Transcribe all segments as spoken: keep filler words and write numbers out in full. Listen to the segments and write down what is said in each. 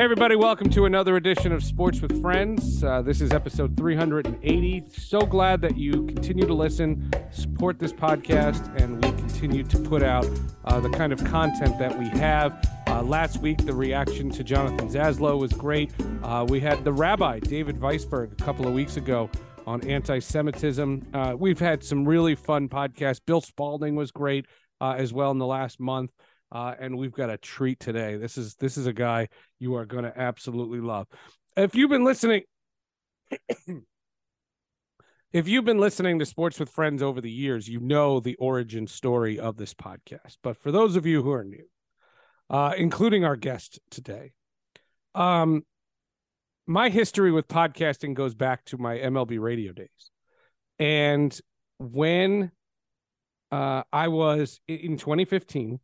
Hey, everybody. Welcome to another edition of Sports with Friends. Uh, this is episode three hundred eighty. So glad that you continue to listen, support this podcast, and we continue to put out uh, the kind of content that we have. Uh, last week, the reaction to Jonathan Zaslow was great. Uh, we had the rabbi, David Weisberg, a couple of weeks ago on anti-Semitism. Uh, we've had some really fun podcasts. Bill Spaulding was great uh, as well in the last month. Uh, and we've got a treat today. This is this is a guy you are going to absolutely love. If you've been listening, if you've been listening to Sports with Friends over the years, you know the origin story of this podcast. But for those of you who are new, uh, including our guest today, um, my history with podcasting goes back to my M L B radio days, and when uh, I was in twenty fifteen.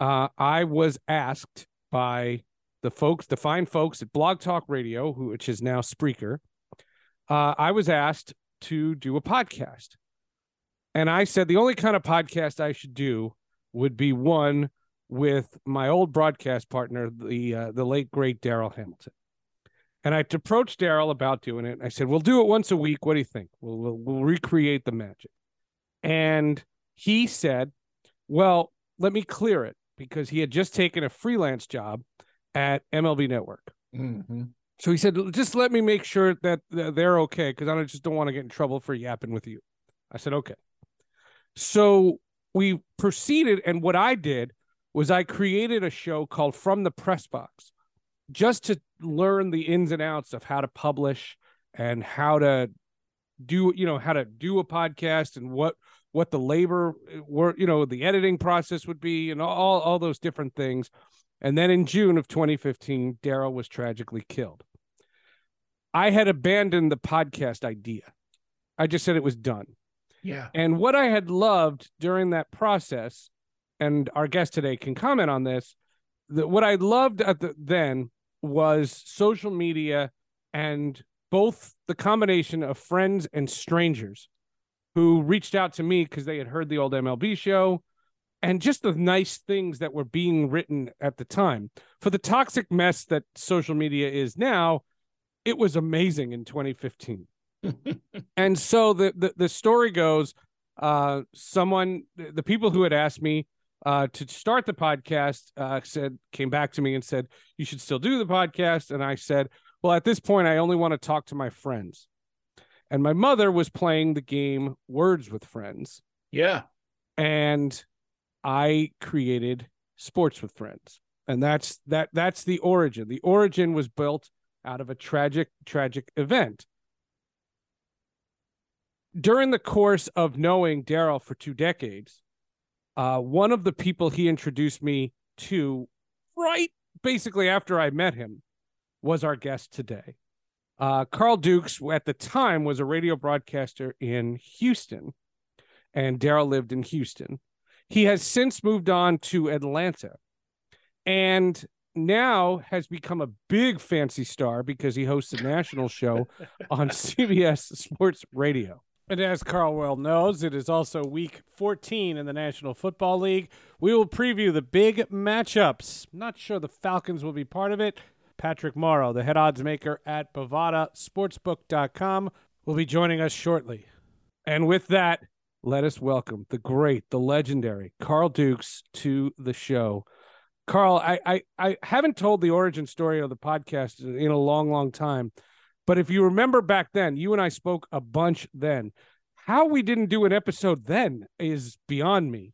Uh, I was asked by the folks, the fine folks at Blog Talk Radio, who, which is now Spreaker, uh, I was asked to do a podcast. And I said the only kind of podcast I should do would be one with my old broadcast partner, the uh, the late, great Daryl Hamilton. And I approached Daryl about doing it. And I said, we'll do it once a week. What do you think? We'll, we'll, we'll recreate the magic. And he said, well, let me clear it. Because he had just taken a freelance job at M L B Network. Mm-hmm. So he said, just let me make sure that they're okay, because I just don't want to get in trouble for yapping with you. I said, okay. So we proceeded, and what I did was I created a show called From the Press Box, just to learn the ins and outs of how to publish and how to do, you know, how to do a podcast and what what the labor were, you know, the editing process would be and all, all those different things. And then in June of twenty fifteen, Daryl was tragically killed. I had abandoned the podcast idea. I just said it was done. Yeah. And what I had loved during that process, and our guest today can comment on this, that what I loved at the, then was social media and both the combination of friends and strangers who reached out to me because they had heard the old M L B show and just the nice things that were being written at the time. For the toxic mess that social media is now, it was amazing in twenty fifteen. And so the, the, the story goes, uh, someone, the people who had asked me uh, to start the podcast uh, said, came back to me and said, you should still do the podcast. And I said, well, at this point, I only want to talk to my friends. And my mother was playing the game Words with Friends. Yeah. And I created Sports with Friends. And that's that that's the origin. The origin was built out of a tragic, tragic event. During the course of knowing Daryl for two decades, uh, one of the people he introduced me to, right basically after I met him, was our guest today. Uh, Carl Dukes, at the time, was a radio broadcaster in Houston, and Daryl lived in Houston. He has since moved on to Atlanta and now has become a big fancy star because he hosts a national show on C B S Sports Radio. And as Carl well knows, it is also week fourteen in the National Football League. We will preview the big matchups. Not sure the Falcons will be part of it. Patrick Morrow, the head odds maker at Bovada Sports Book dot com, will be joining us shortly. And with that, let us welcome the great, the legendary Carl Dukes to the show. Carl, I, I, I haven't told the origin story of the podcast in a long, long time, but if you remember back then, you and I spoke a bunch then. How we didn't do an episode then is beyond me.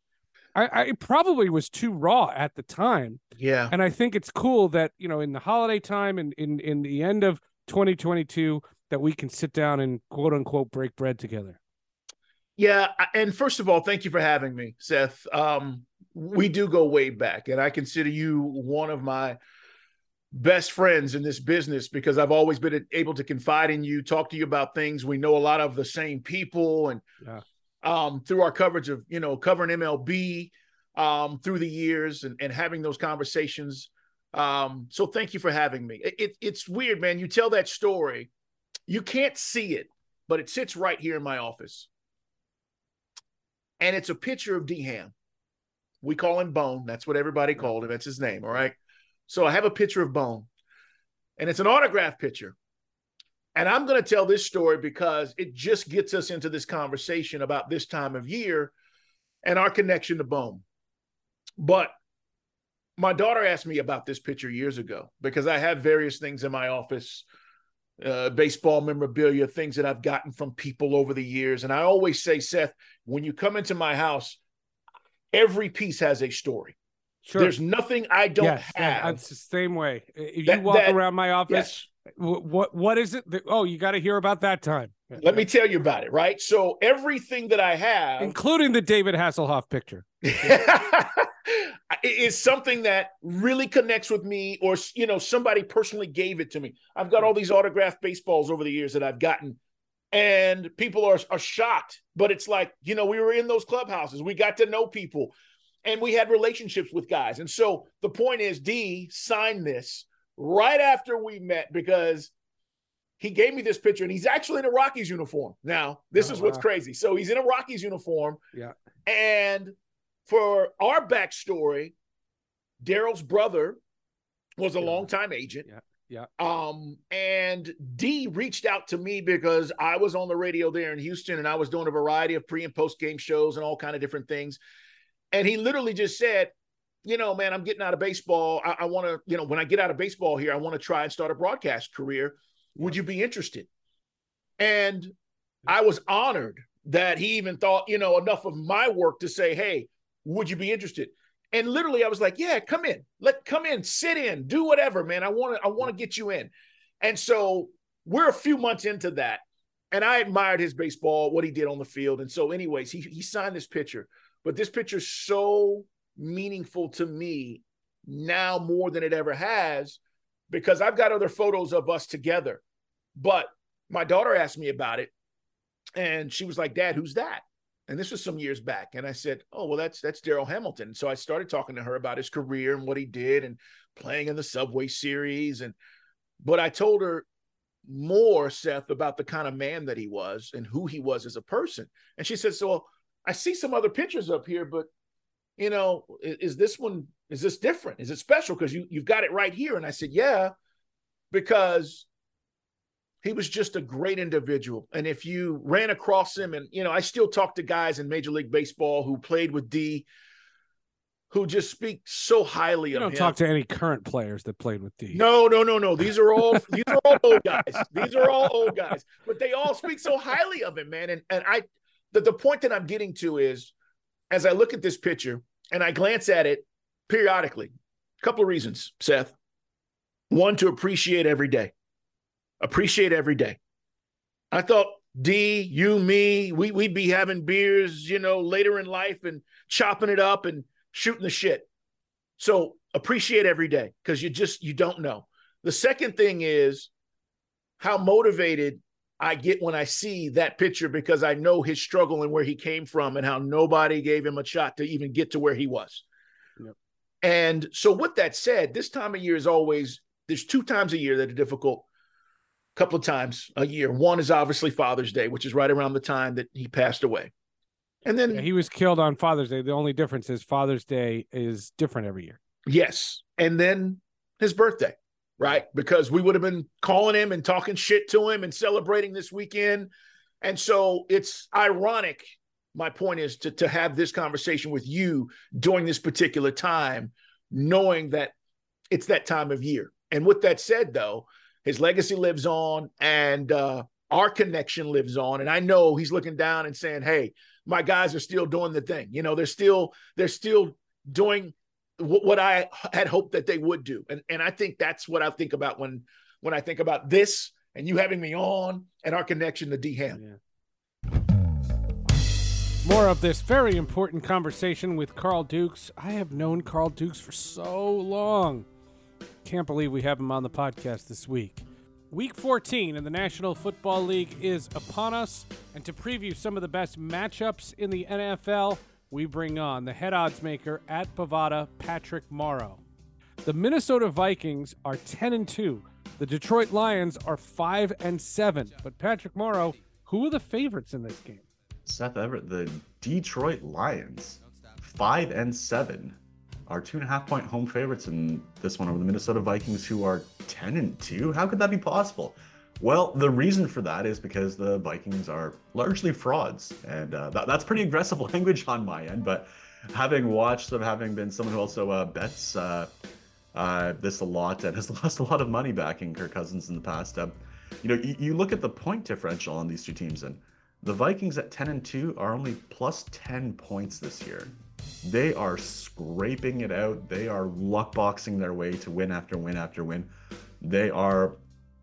I, I probably was too raw at the time. Yeah. And I think it's cool that, you know, in the holiday time and in, in the end of twenty twenty-two, that we can sit down and quote unquote break bread together. Yeah. And first of all, thank you for having me, Seth. Um, we do go way back, and I consider you one of my best friends in this business because I've always been able to confide in you, talk to you about things. We know a lot of the same people, and yeah. Um, through our coverage of, you know, covering M L B um, through the years and, and having those conversations. Um, so thank you for having me. It, it, it's weird, man. You tell that story, you can't see it, but it sits right here in my office. And it's a picture of D-Ham. We call him Bone. That's what everybody called him. That's his name, all right? So I have a picture of Bone. and it's an autograph picture. And I'm going to tell this story because it just gets us into this conversation about this time of year and our connection to Bohm. But my daughter asked me about this picture years ago because I have various things in my office, uh, baseball memorabilia, things that I've gotten from people over the years. And I always say, Seth, when you come into my house, every piece has a story. Sure. There's nothing I don't yes, have. It's the same way. If you that, walk that, around my office, yes. what what is it? That, oh, you got to hear about that time. Let me tell you about it, right? So everything that I have, including the David Hasselhoff picture, is something that really connects with me, or you know, somebody personally gave it to me. I've got all these autographed baseballs over the years that I've gotten. And people are, are shocked, but it's like, you know, we were in those clubhouses. We got to know people and we had relationships with guys. And so the point is, D signed this right after we met because he gave me this picture and he's actually in a Rockies uniform. Now, this oh, is what's wow. crazy. So he's in a Rockies uniform. Yeah. And for our backstory, Daryl's brother was a yeah. longtime agent. Yeah. Yeah. Um, and D reached out to me because I was on the radio there in Houston and I was doing a variety of pre and post game shows and all kinds of different things. And he literally just said, you know, man, I'm getting out of baseball. I, I want to, you know, when I get out of baseball here, I want to try and start a broadcast career. Would you be interested? And I was honored that he even thought, you know, enough of my work to say, hey, would you be interested? And literally, I was like, yeah, come in. Let come in, sit in, do whatever, man. I want to I want to get you in. And so we're a few months into that. And I admired his baseball, what he did on the field. And so anyways, he, he signed this picture. But this picture is so meaningful to me now more than it ever has because I've got other photos of us together. But my daughter asked me about it. And she was like, Dad, who's that? And this was some years back. And I said, oh, well, that's that's Daryl Hamilton. So I started talking to her about his career and what he did and playing in the Subway Series. And but I told her more, Seth, about the kind of man that he was and who he was as a person. And she said, so I see some other pictures up here, but, you know, is, is this one, is this different? Is it special? Because you, you've got it right here. And I said, yeah, because he was just a great individual. And if you ran across him, and, you know, I still talk to guys in Major League Baseball who played with D, who just speak so highly of him. You don't talk to any current players that played with D. No, no, no, no. These are all these are all old guys. These are all old guys. But they all speak so highly of him, man. And and I the, the point that I'm getting to is, as I look at this picture, and I glance at it periodically, a couple of reasons, Seth. One, to appreciate every day. Appreciate every day. I thought D, you, me, we, we'd be having beers, you know, later in life and chopping it up and shooting the shit. So appreciate every day because you just, you don't know. The second thing is how motivated I get when I see that picture because I know his struggle and where he came from and how nobody gave him a shot to even get to where he was. Yep. And so with that said, this time of year is always, there's two times a year that are difficult. Couple of times a year. One is obviously Father's Day, which is right around the time that he passed away. And then yeah, he was killed on Father's Day. The only difference is Father's Day is different every year. Yes. And then his birthday, right? Because we would have been calling him and talking shit to him and celebrating this weekend. And so it's ironic. My point is to, to have this conversation with you during this particular time, knowing that it's that time of year. And with that said, though, his legacy lives on, and uh, our connection lives on. And I know he's looking down and saying, hey, my guys are still doing the thing. You know, they're still they're still doing w- what I had hoped that they would do. And and I think that's what I think about when when I think about this and you having me on and our connection to D. Ham. Yeah. More of this very important conversation with Carl Dukes. I have known Carl Dukes for so long. Can't believe we have him on the podcast this week. Week fourteen in the National Football League is upon us, and to preview some of the best matchups in the N F L, we bring on the head odds maker at Bovada, Patrick Morrow. The Minnesota Vikings are ten and two. The Detroit Lions are five and seven. But Patrick Morrow, who are the favorites in this game? Seth Everett, the Detroit Lions, five and seven. are two and a half point home favorites in this one over the Minnesota Vikings, who are ten and two. How could that be possible? Well, the reason for that is because the Vikings are largely frauds, and uh, that, that's pretty aggressive language on my end, but having watched them, having been someone who also uh, bets uh, uh, this a lot and has lost a lot of money backing Kirk Cousins in the past, uh, you know, you, you look at the point differential on these two teams, and the Vikings at ten and two are only plus ten points this year. They are scraping it out. They are luck boxing their way to win after win after win. They are,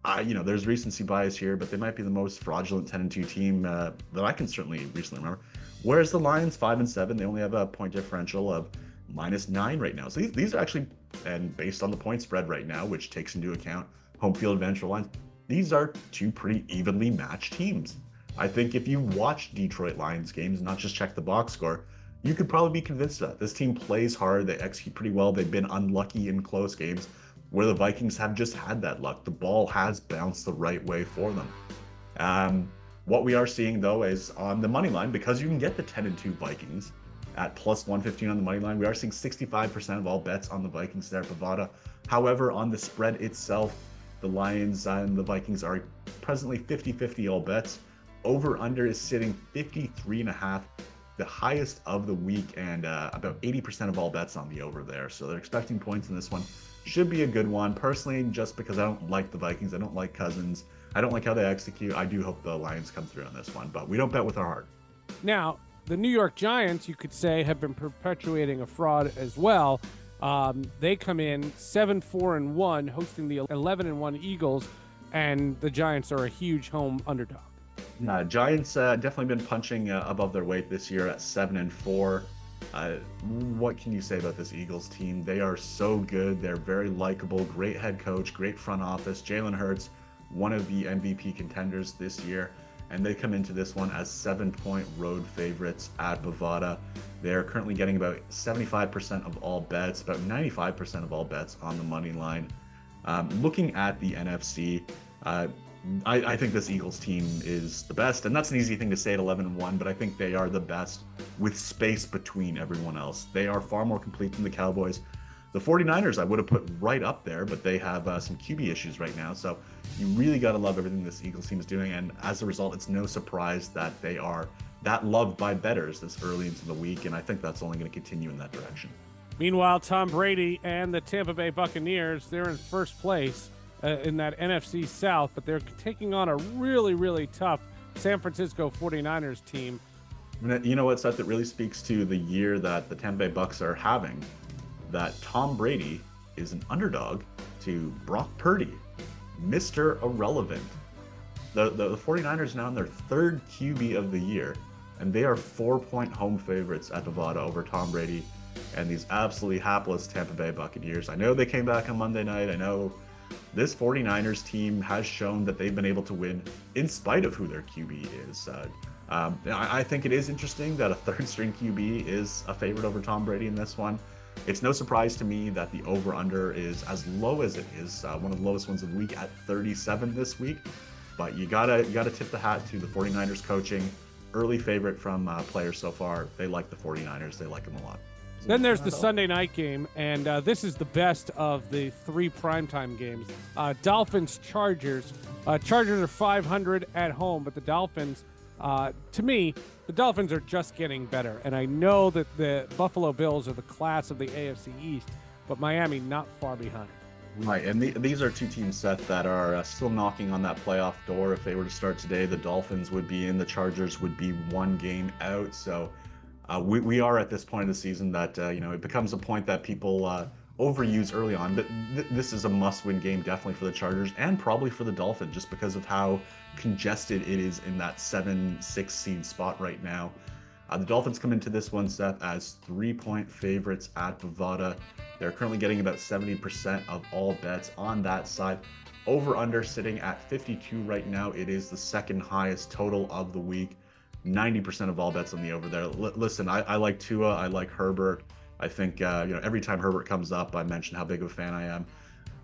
uh, you know, there's recency bias here, but they might be the most fraudulent ten and two team uh, that I can certainly recently remember. Whereas the Lions, five and seven, they only have a point differential of minus nine right now. So these, these are actually, and based on the point spread right now, which takes into account home field advantage for the Lions, these are two pretty evenly matched teams. I think if you watch Detroit Lions games, not just check the box score, you could probably be convinced of that. This team plays hard, they execute pretty well, they've been unlucky in close games, where the Vikings have just had that luck. The ball has bounced the right way for them. Um, what we are seeing, though, is on the money line, because you can get the ten and two Vikings at plus one fifteen on the money line, we are seeing sixty-five percent of all bets on the Vikings there at Bovada. However, on the spread itself, the Lions and the Vikings are presently fifty fifty all bets. Over-under is sitting fifty-three and a half, the highest of the week, and uh, about eighty percent of all bets on the over there. So they're expecting points in this one. Should be a good one. Personally, just because I don't like the Vikings, I don't like Cousins, I don't like how they execute, I do hope the Lions come through on this one, but we don't bet with our heart. Now, the New York Giants, you could say, have been perpetuating a fraud as well. Um, they come in seven four and one, hosting the eleven and one Eagles, and the Giants are a huge home underdog. Uh, Giants uh, definitely been punching uh, above their weight this year at seven and four. Uh, what can you say about this Eagles team? They are so good. They're very likable. Great head coach. Great front office. Jalen Hurts, one of the M V P contenders this year, and they come into this one as seven-point road favorites at Bovada. They are currently getting about seventy-five percent of all bets, about ninety-five percent of all bets on the money line. Um, looking at the N F C. Uh, I, I think this Eagles team is the best, and that's an easy thing to say at eleven and one, but I think they are the best with space between everyone else. They are far more complete than the Cowboys. The forty-niners I would have put right up there, but they have uh, some Q B issues right now, so you really got to love everything this Eagles team is doing, and as a result, it's no surprise that they are that loved by bettors this early into the week, and I think that's only going to continue in that direction. Meanwhile, Tom Brady and the Tampa Bay Buccaneers, they're in first place Uh, in that N F C South, but they're taking on a really, really tough San Francisco forty-niners team. You know what, Seth, that really speaks to the year that the Tampa Bay Bucks are having, that Tom Brady is an underdog to Brock Purdy, Mister Irrelevant. The, the, the forty-niners are now in their third Q B of the year, and they are four-point home favorites at Bovada over Tom Brady and these absolutely hapless Tampa Bay Buccaneers. I know they came back on Monday night. I know this forty-niners team has shown that they've been able to win in spite of who their Q B is. Uh, um, I, I think it is interesting that a third-string Q B is a favorite over Tom Brady in this one. It's no surprise to me that the over-under is as low as it is, uh, one of the lowest ones of the week at thirty-seven this week. But you gotta you gotta tip the hat to the forty-niners coaching. Early favorite from uh, players so far. They like the forty-niners. They like them a lot. Then there's the Sunday night game, and uh, this is the best of the three primetime games. Uh, Dolphins-Chargers. Uh, Chargers are five hundred at home, but the Dolphins, uh, to me, the Dolphins are just getting better. And I know that the Buffalo Bills are the class of the A F C East, but Miami not far behind. Right, and the, these are two teams, Seth, that are uh, still knocking on that playoff door. If they were to start today, the Dolphins would be in, the Chargers would be one game out, so... Uh, we, we are at this point of the season that, uh, you know, it becomes a point that people uh, overuse early on. But th- this is a must-win game, definitely for the Chargers and probably for the Dolphins, just because of how congested it is in that seven six seed spot right now. Uh, the Dolphins come into this one, Seth, as three-point favorites at Bovada. They're currently getting about seventy percent of all bets on that side. Over-under sitting at fifty-two right now. It is the second highest total of the week. ninety percent of all bets on the over there. L- listen, I-, I like Tua. I like Herbert. I think, uh, you know, every time Herbert comes up, I mention how big of a fan I am.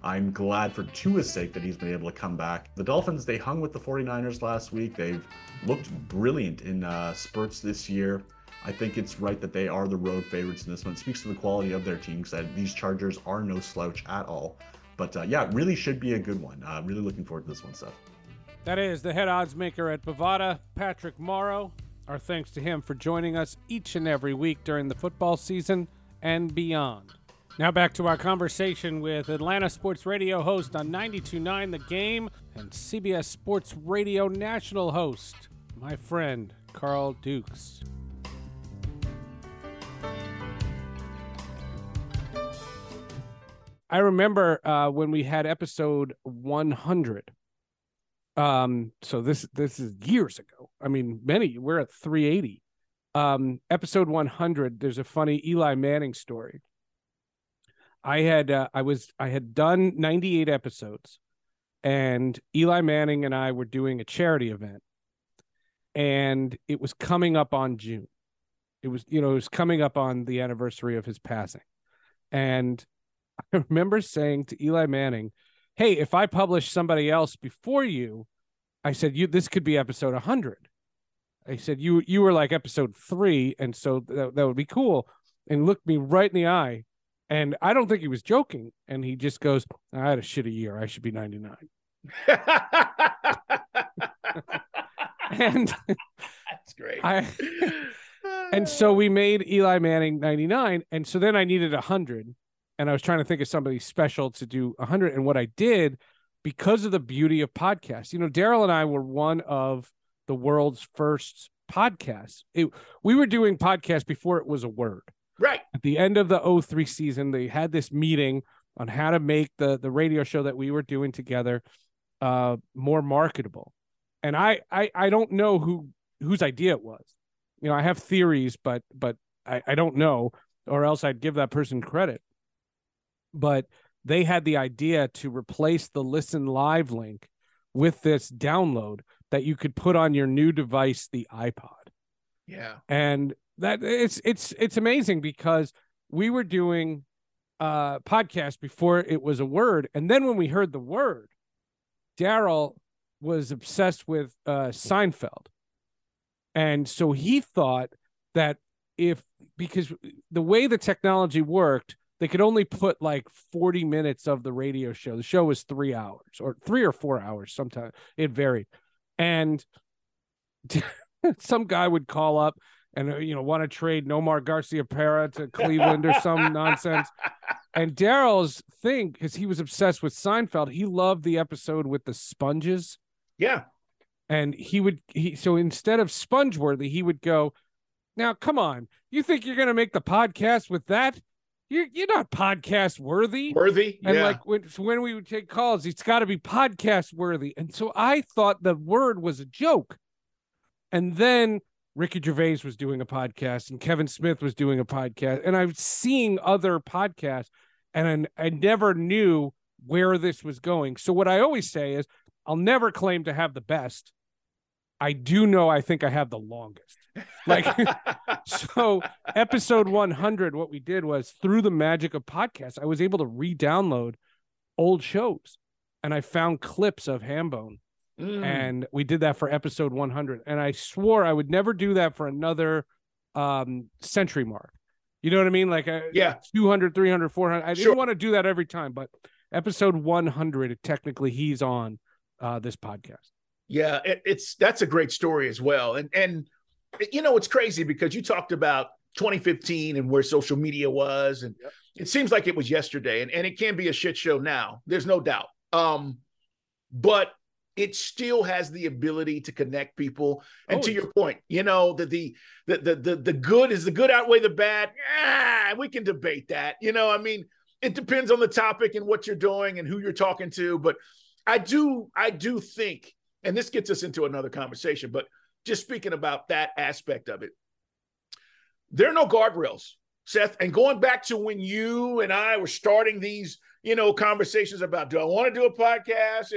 I'm glad for Tua's sake that he's been able to come back. The Dolphins, they hung with the forty-niners last week. They've looked brilliant in uh, spurts this year. I think it's right that they are the road favorites in this one. It speaks to the quality of their teams that these Chargers are no slouch at all. But uh, yeah, really should be a good one. I'm uh, really looking forward to this one, Seth. That is the head odds maker at Bovada, Patrick Morrow. Our thanks to him for joining us each and every week during the football season and beyond. Now back to our conversation with Atlanta Sports Radio host on ninety-two point nine The Game and C B S Sports Radio national host, my friend Carl Dukes. I remember uh, when we had episode one hundred. Um, so this this is years ago. I mean, many. We're at three eighty. Um, episode one hundred. There's a funny Eli Manning story. I had uh, I was I had done ninety-eight episodes, and Eli Manning and I were doing a charity event, and it was coming up on June. It was you know it was coming up on the anniversary of his passing, and I remember saying to Eli Manning, hey, if I publish somebody else before you, I said, you, this could be episode one hundred. I said, you you were like episode three, and so that, that would be cool. And looked me right in the eye, and I don't think he was joking. And he just goes, I had a shitty year. I should be ninety-nine. And that's great. I, and so we made Eli Manning ninety-nine, and so then I needed one hundred. And I was trying to think of somebody special to do one hundred. And what I did, because of the beauty of podcasts, you know, Daryl and I were one of the world's first podcasts. It, we were doing podcasts before it was a word. Right. At the end of the oh three season, they had this meeting on how to make the, the radio show that we were doing together uh, more marketable. And I, I I don't know who whose idea it was. You know, I have theories, but but I, I don't know, or else I'd give that person credit. But they had the idea to replace the Listen Live link with this download that you could put on your new device, the iPod. Yeah. And that it's it's it's amazing because we were doing uh podcasts before it was a word. And then when we heard the word, Daryl was obsessed with uh, Seinfeld. And so he thought that if because the way the technology worked, they could only put like forty minutes of the radio show. The show was three hours or three or four hours. Sometimes it varied. And some guy would call up and, you know, want to trade Nomar Garciaparra to Cleveland or some nonsense. And Daryl's thing, because he was obsessed with Seinfeld, he loved the episode with the sponges. Yeah. And he would, he, so instead of Spongeworthy, he would go, now, come on, you think you're going to make the podcast with that? You're, you're not podcast worthy. Worthy. And yeah. like when, so when we would take calls, it's got to be podcast worthy. And so I thought the word was a joke. And then Ricky Gervais was doing a podcast and Kevin Smith was doing a podcast. And I was seeing other podcasts and I, I never knew where this was going. So what I always say is I'll never claim to have the best. I do know I think I have the longest. Like, so episode one hundred, what we did was through the magic of podcasts, I was able to re-download old shows and I found clips of Hambone mm. and we did that for episode one hundred. And I swore I would never do that for another um, century mark. You know what I mean? Like a, yeah. two hundred, three hundred, four hundred. I sure. didn't want to do that every time, but episode one hundred, technically he's on uh, this podcast. Yeah, it, it's that's a great story as well. And, and you know, it's crazy because you talked about twenty fifteen and where social media was. And yep. It seems like it was yesterday. And, and it can be a shit show now. There's no doubt. Um, but it still has the ability to connect people. And oh, to your point, you know, the, the the the the the good is the good outweigh the bad. Ah, we can debate that. You know, I mean, it depends on the topic and what you're doing and who you're talking to. But I do I do think. And this gets us into another conversation, but just speaking about that aspect of it, there are no guardrails, Seth. And going back to when you and I were starting these, you know, conversations about, do I want to do a podcast?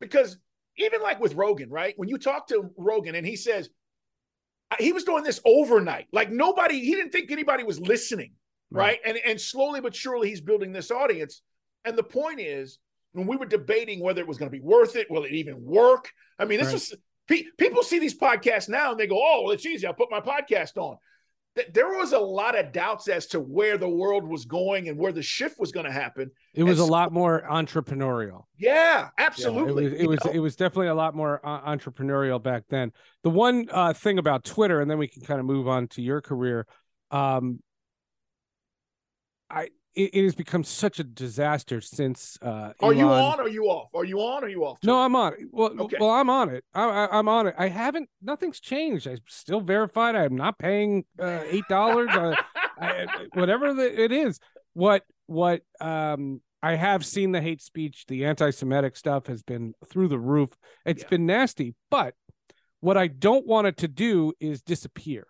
Because even like with Rogan, right? When you talk to Rogan and he says, he was doing this overnight, like nobody, he didn't think anybody was listening, right? right? And, and slowly but surely he's building this audience. And the point is, when we were debating whether it was going to be worth it, will it even work? I mean, this right. was pe- people see these podcasts now and they go, oh, well, it's easy. I'll put my podcast on. there was a lot of doubts as to where the world was going and where the shift was going to happen. It was so, a lot more entrepreneurial. Yeah, absolutely. Yeah, it was, it was, it was definitely a lot more uh, entrepreneurial back then. The one uh, thing about Twitter, and then we can kind of move on to your career. Um, I, it, it has become such a disaster since, uh, Elon... Are you on, or are you off? Are you on, or are you off? Twitter? No, I'm on. Well, okay. well, I'm on it. I, I, I'm on it. I haven't, nothing's changed. I'm still verified. I'm not paying uh, eight dollars uh, I, whatever the, it is. What, what, um, I have seen the hate speech, the anti-Semitic stuff has been through the roof. It's yeah. been nasty, but what I don't want it to do is disappear.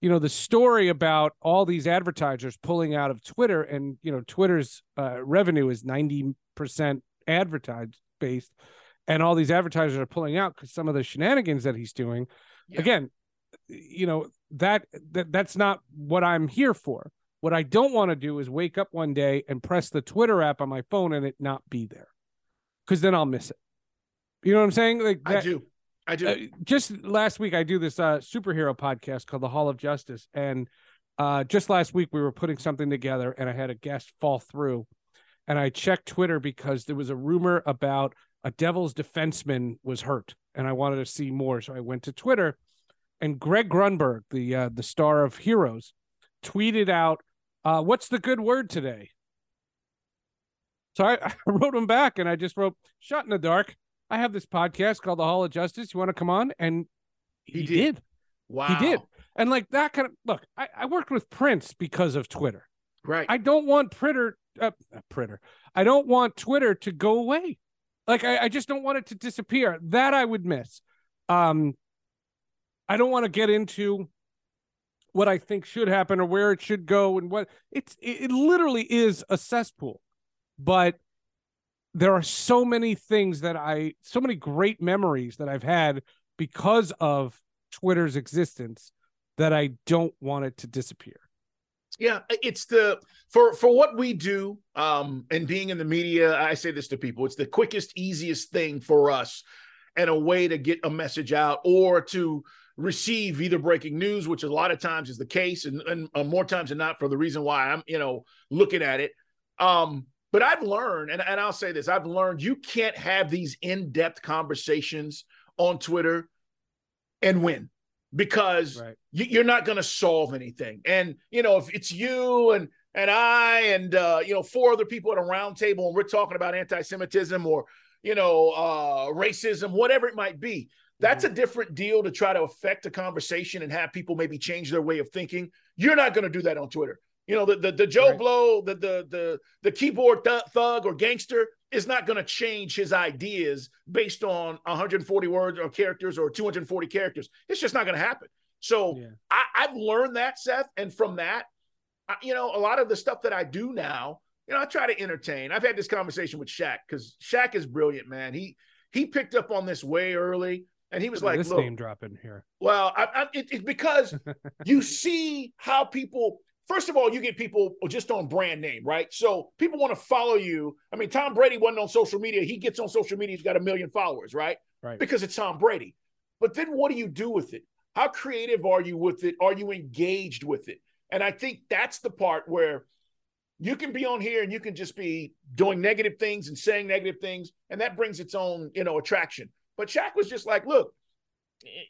You know, the story about all these advertisers pulling out of Twitter, and, you know, Twitter's uh, revenue is ninety percent advertised based, and all these advertisers are pulling out because some of the shenanigans that he's doing. Yeah. Again, you know, that, that that's not what I'm here for. What I don't want to do is wake up one day and press the Twitter app on my phone and it not be there, because then I'll miss it. You know what I'm saying? Like that, I do. I do. Uh, just last week, I do this uh, superhero podcast called The Hall of Justice. And uh, just last week, we were putting something together and I had a guest fall through. And I checked Twitter because there was a rumor about a Devil's defenseman was hurt. And I wanted to see more. So I went to Twitter, and Greg Grunberg, the, uh, the star of Heroes, tweeted out, uh, what's the good word today? So I, I wrote him back and I just wrote, shot in the dark. I have this podcast called The Hall of Justice. You want to come on? And he, he did. did. Wow. He did. And like that kind of, look, I, I worked with Prince because of Twitter. Right. I don't want Pritter, uh, Pritter. I don't want Twitter to go away. Like, I, I just don't want it to disappear. That I would miss. Um, I don't want to get into what I think should happen or where it should go and what it's, it, it literally is a cesspool, but there are so many things that I, so many great memories that I've had because of Twitter's existence that I don't want it to disappear. Yeah. It's the, for, for what we do um, and being in the media, I say this to people, it's the quickest, easiest thing for us and a way to get a message out or to receive either breaking news, which a lot of times is the case. And, and uh, more times than not for the reason why I'm, you know, looking at it. Um, But I've learned, and, and I'll say this, I've learned you can't have these in-depth conversations on Twitter and win, because right. you, you're not going to solve anything. And, you know, if it's you and and I and, uh, you know, four other people at a round table and we're talking about anti-Semitism or, you know, uh, racism, whatever it might be, that's mm-hmm. a different deal to try to affect a conversation and have people maybe change their way of thinking. You're not going to do that on Twitter. You know, the the, the Joe right. Blow, the the the the keyboard th- thug or gangster is not going to change his ideas based on one hundred forty words or characters or two hundred forty characters. It's just not going to happen. So yeah. I, I've learned that, Seth. And from that, I, you know, a lot of the stuff that I do now, you know, I try to entertain. I've had this conversation with Shaq because Shaq is brilliant, man. He he picked up on this way early. And he was like, this look, name drop in here. Well, I, I, it, it's because you see how people – first of all, you get people just on brand name, right? So people want to follow you. I mean, Tom Brady wasn't on social media. He gets on social media. He's got a million followers, right? Right. Because it's Tom Brady. But then what do you do with it? How creative are you with it? Are you engaged with it? And I think that's the part where you can be on here and you can just be doing negative things and saying negative things. And that brings its own, you know, attraction. But Shaq was just like, look,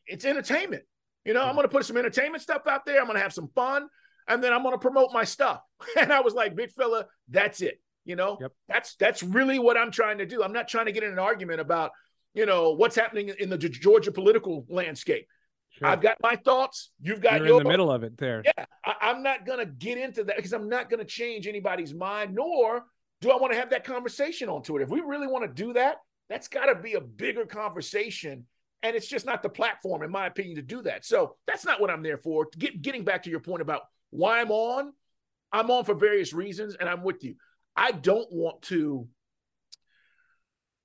it's entertainment. You know, yeah. I'm going to put some entertainment stuff out there. I'm going to have some fun. And then I'm going to promote my stuff. And I was like, big fella, that's it. You know, yep. that's, that's really what I'm trying to do. I'm not trying to get in an argument about, you know, what's happening in the Georgia political landscape. Sure. I've got my thoughts. You've got You're your in the middle of it there. Yeah. I, I'm not going to get into that because I'm not going to change anybody's mind, nor do I want to have that conversation on Twitter. If we really want to do that, that's got to be a bigger conversation. And it's just not the platform, in my opinion, to do that. So that's not what I'm there for. Get, getting back to your point about why I'm on, I'm on for various reasons, and I'm with you. I don't want to,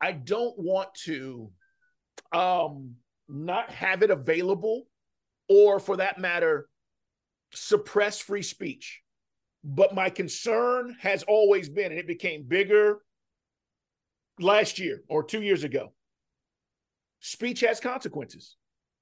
I don't want to um, not have it available or, for that matter, suppress free speech. But my concern has always been, and it became bigger last year or two years ago, speech has consequences.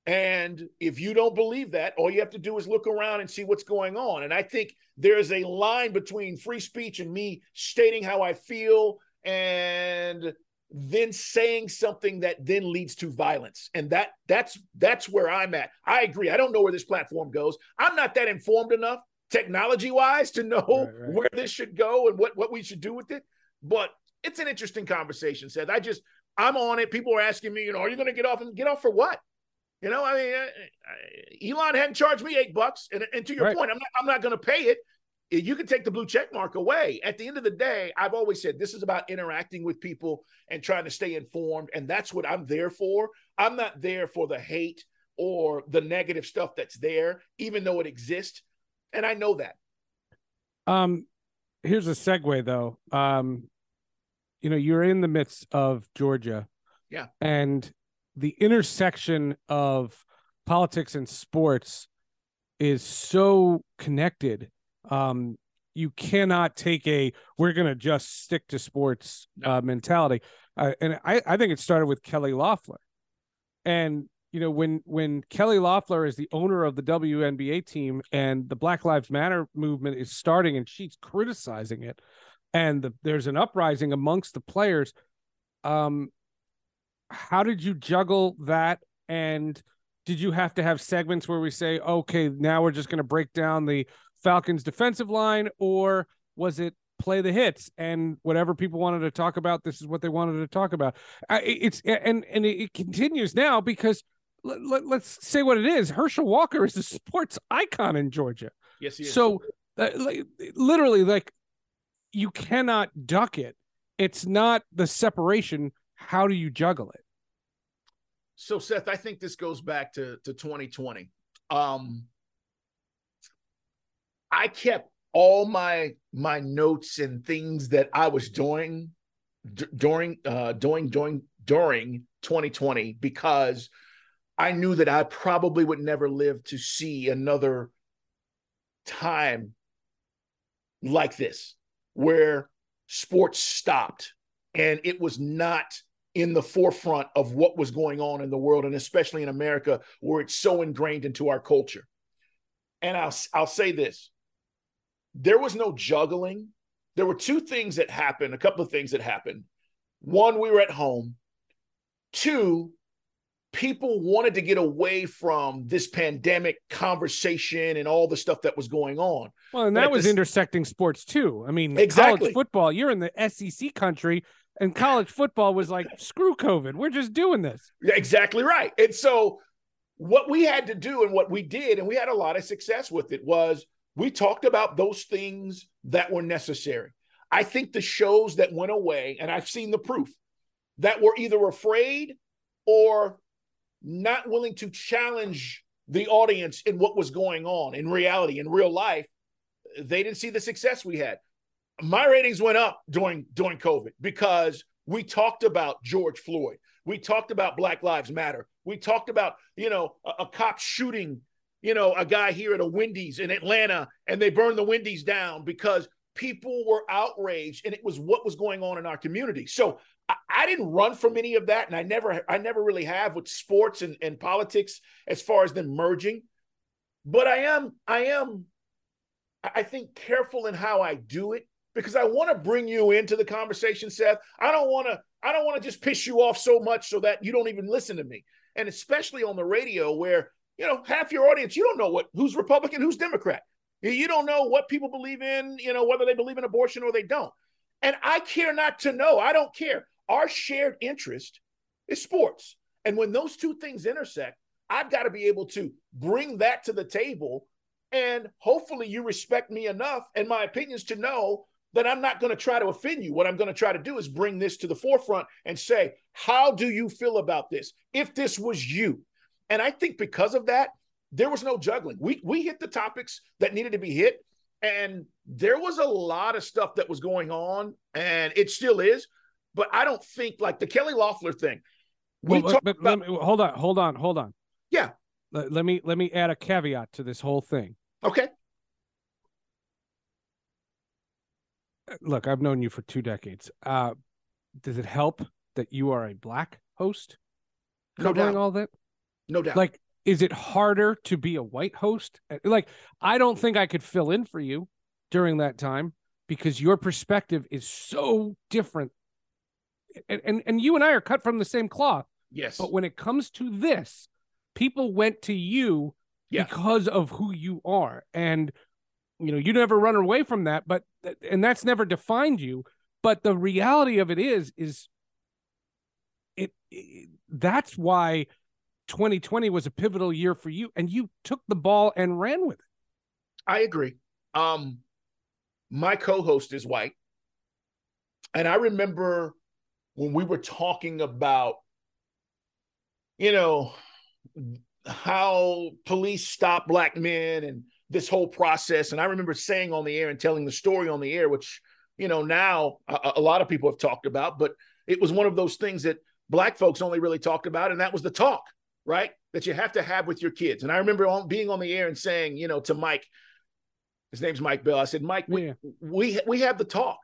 And if you don't believe that, all you have to do is look around and see what's going on. And I think there's a line between free speech and me stating how I feel and then saying something that then leads to violence. And that that's that's where I'm at. I agree. I don't know where this platform goes. I'm not that informed enough technology-wise to know right, right. where this should go and what, what we should do with it. But it's an interesting conversation, Seth. I just, I'm on it. People are asking me, you know, are you going to get off? And get off for what? You know, I mean, I, I, Elon hadn't charged me eight bucks. And, and to your right. point, I'm not, I'm not going to pay it. You can take the blue check mark away. At the end of the day, I've always said this is about interacting with people and trying to stay informed. And that's what I'm there for. I'm not there for the hate or the negative stuff that's there, even though it exists. And I know that. Um, here's a segue, though. Um, you know, you're in the midst of Georgia. Yeah. And the intersection of politics and sports is so connected. Um, you cannot take a, we're going to just stick to sports uh, mentality. Uh, and I, I think it started with Kelly Loeffler. And, you know, when, when Kelly Loeffler is the owner of the W N B A team and the Black Lives Matter movement is starting and she's criticizing it, and the, there's an uprising amongst the players. Um, how did you juggle that? And did you have to have segments where we say, okay, now we're just going to break down the Falcons defensive line, or was it play the hits and whatever people wanted to talk about, this is what they wanted to talk about? I, it's and and it continues now because let, let, let's say what it is. Herschel Walker is a sports icon in Georgia. Yes, he is. So uh, like, literally, like, you cannot duck it. It's not the separation. How do you juggle it? So, Seth, I think this goes back to to twenty twenty. Um, I kept all my my notes and things that I was doing d- during uh, doing during during twenty twenty because I knew that I probably would never live to see another time like this where sports stopped and it was not in the forefront of what was going on in the world, and especially in America, where it's so ingrained into our culture. And I'll I'll say this. There was no juggling. There were two things that happened, a couple of things that happened. One, we were at home. Two, people wanted to get away from this pandemic conversation and all the stuff that was going on. Well, and that was this... intersecting sports too. I mean, exactly. College football, you're in the S E C country, and college football was like, screw COVID. We're just doing this. Exactly right. And so what we had to do and what we did, and we had a lot of success with it, was we talked about those things that were necessary. I think the shows that went away, and I've seen the proof, that were either afraid or not willing to challenge the audience in what was going on in reality, in real life, they didn't see the success we had. My ratings went up during, during COVID because we talked about George Floyd. We talked about Black Lives Matter. We talked about, you know, a, a cop shooting you know, a guy here at a Wendy's in Atlanta, and they burned the Wendy's down because people were outraged, and it was what was going on in our community. So I, I didn't run from any of that, and I never I never really have with sports and, and politics as far as them merging. But I am, I am, I think, careful in how I do it because I want to bring you into the conversation, Seth. I don't want to, I don't want to just piss you off so much so that you don't even listen to me. And especially on the radio where you know, half your audience, you don't know what who's Republican, who's Democrat. You don't know what people believe in, you know, whether they believe in abortion or they don't. And I care not to know. I don't care. Our shared interest is sports. And when those two things intersect, I've got to be able to bring that to the table. And hopefully you respect me enough and my opinions to know that I'm not going to try to offend you. What I'm going to try to do is bring this to the forefront and say, how do you feel about this? If this was you. And I think because of that, there was no juggling. We we hit the topics that needed to be hit, and there was a lot of stuff that was going on, and it still is. But I don't think like the Kelly Loeffler thing. We well, talked about me, hold on, hold on, hold on. Yeah. Let, let me let me add a caveat to this whole thing. Okay. Look, I've known you for two decades. Uh, does it help that you are a black host? No doubt. All that. No doubt. Like Is it harder to be a white host? Like, I don't think I could fill in for you during that time because your perspective is so different. And, and, and you and I are cut from the same cloth. Yes. But when it comes to this, people went to you yeah. because of who you are. And, you know, you never run away from that, but, and that's never defined you. But the reality of it is, is it, it that's why twenty twenty was a pivotal year for you, and you took the ball and ran with it. I agree. Um, my co-host is white. And I remember when we were talking about, you know, how police stop black men and this whole process. And I remember saying on the air and telling the story on the air, which, you know, now a, a lot of people have talked about, but it was one of those things that black folks only really talked about. And that was the talk, right, that you have to have with your kids. And I remember on, being on the air and saying, you know, to Mike, his name's Mike Bell. I said, Mike, we, yeah. we, we have the talk.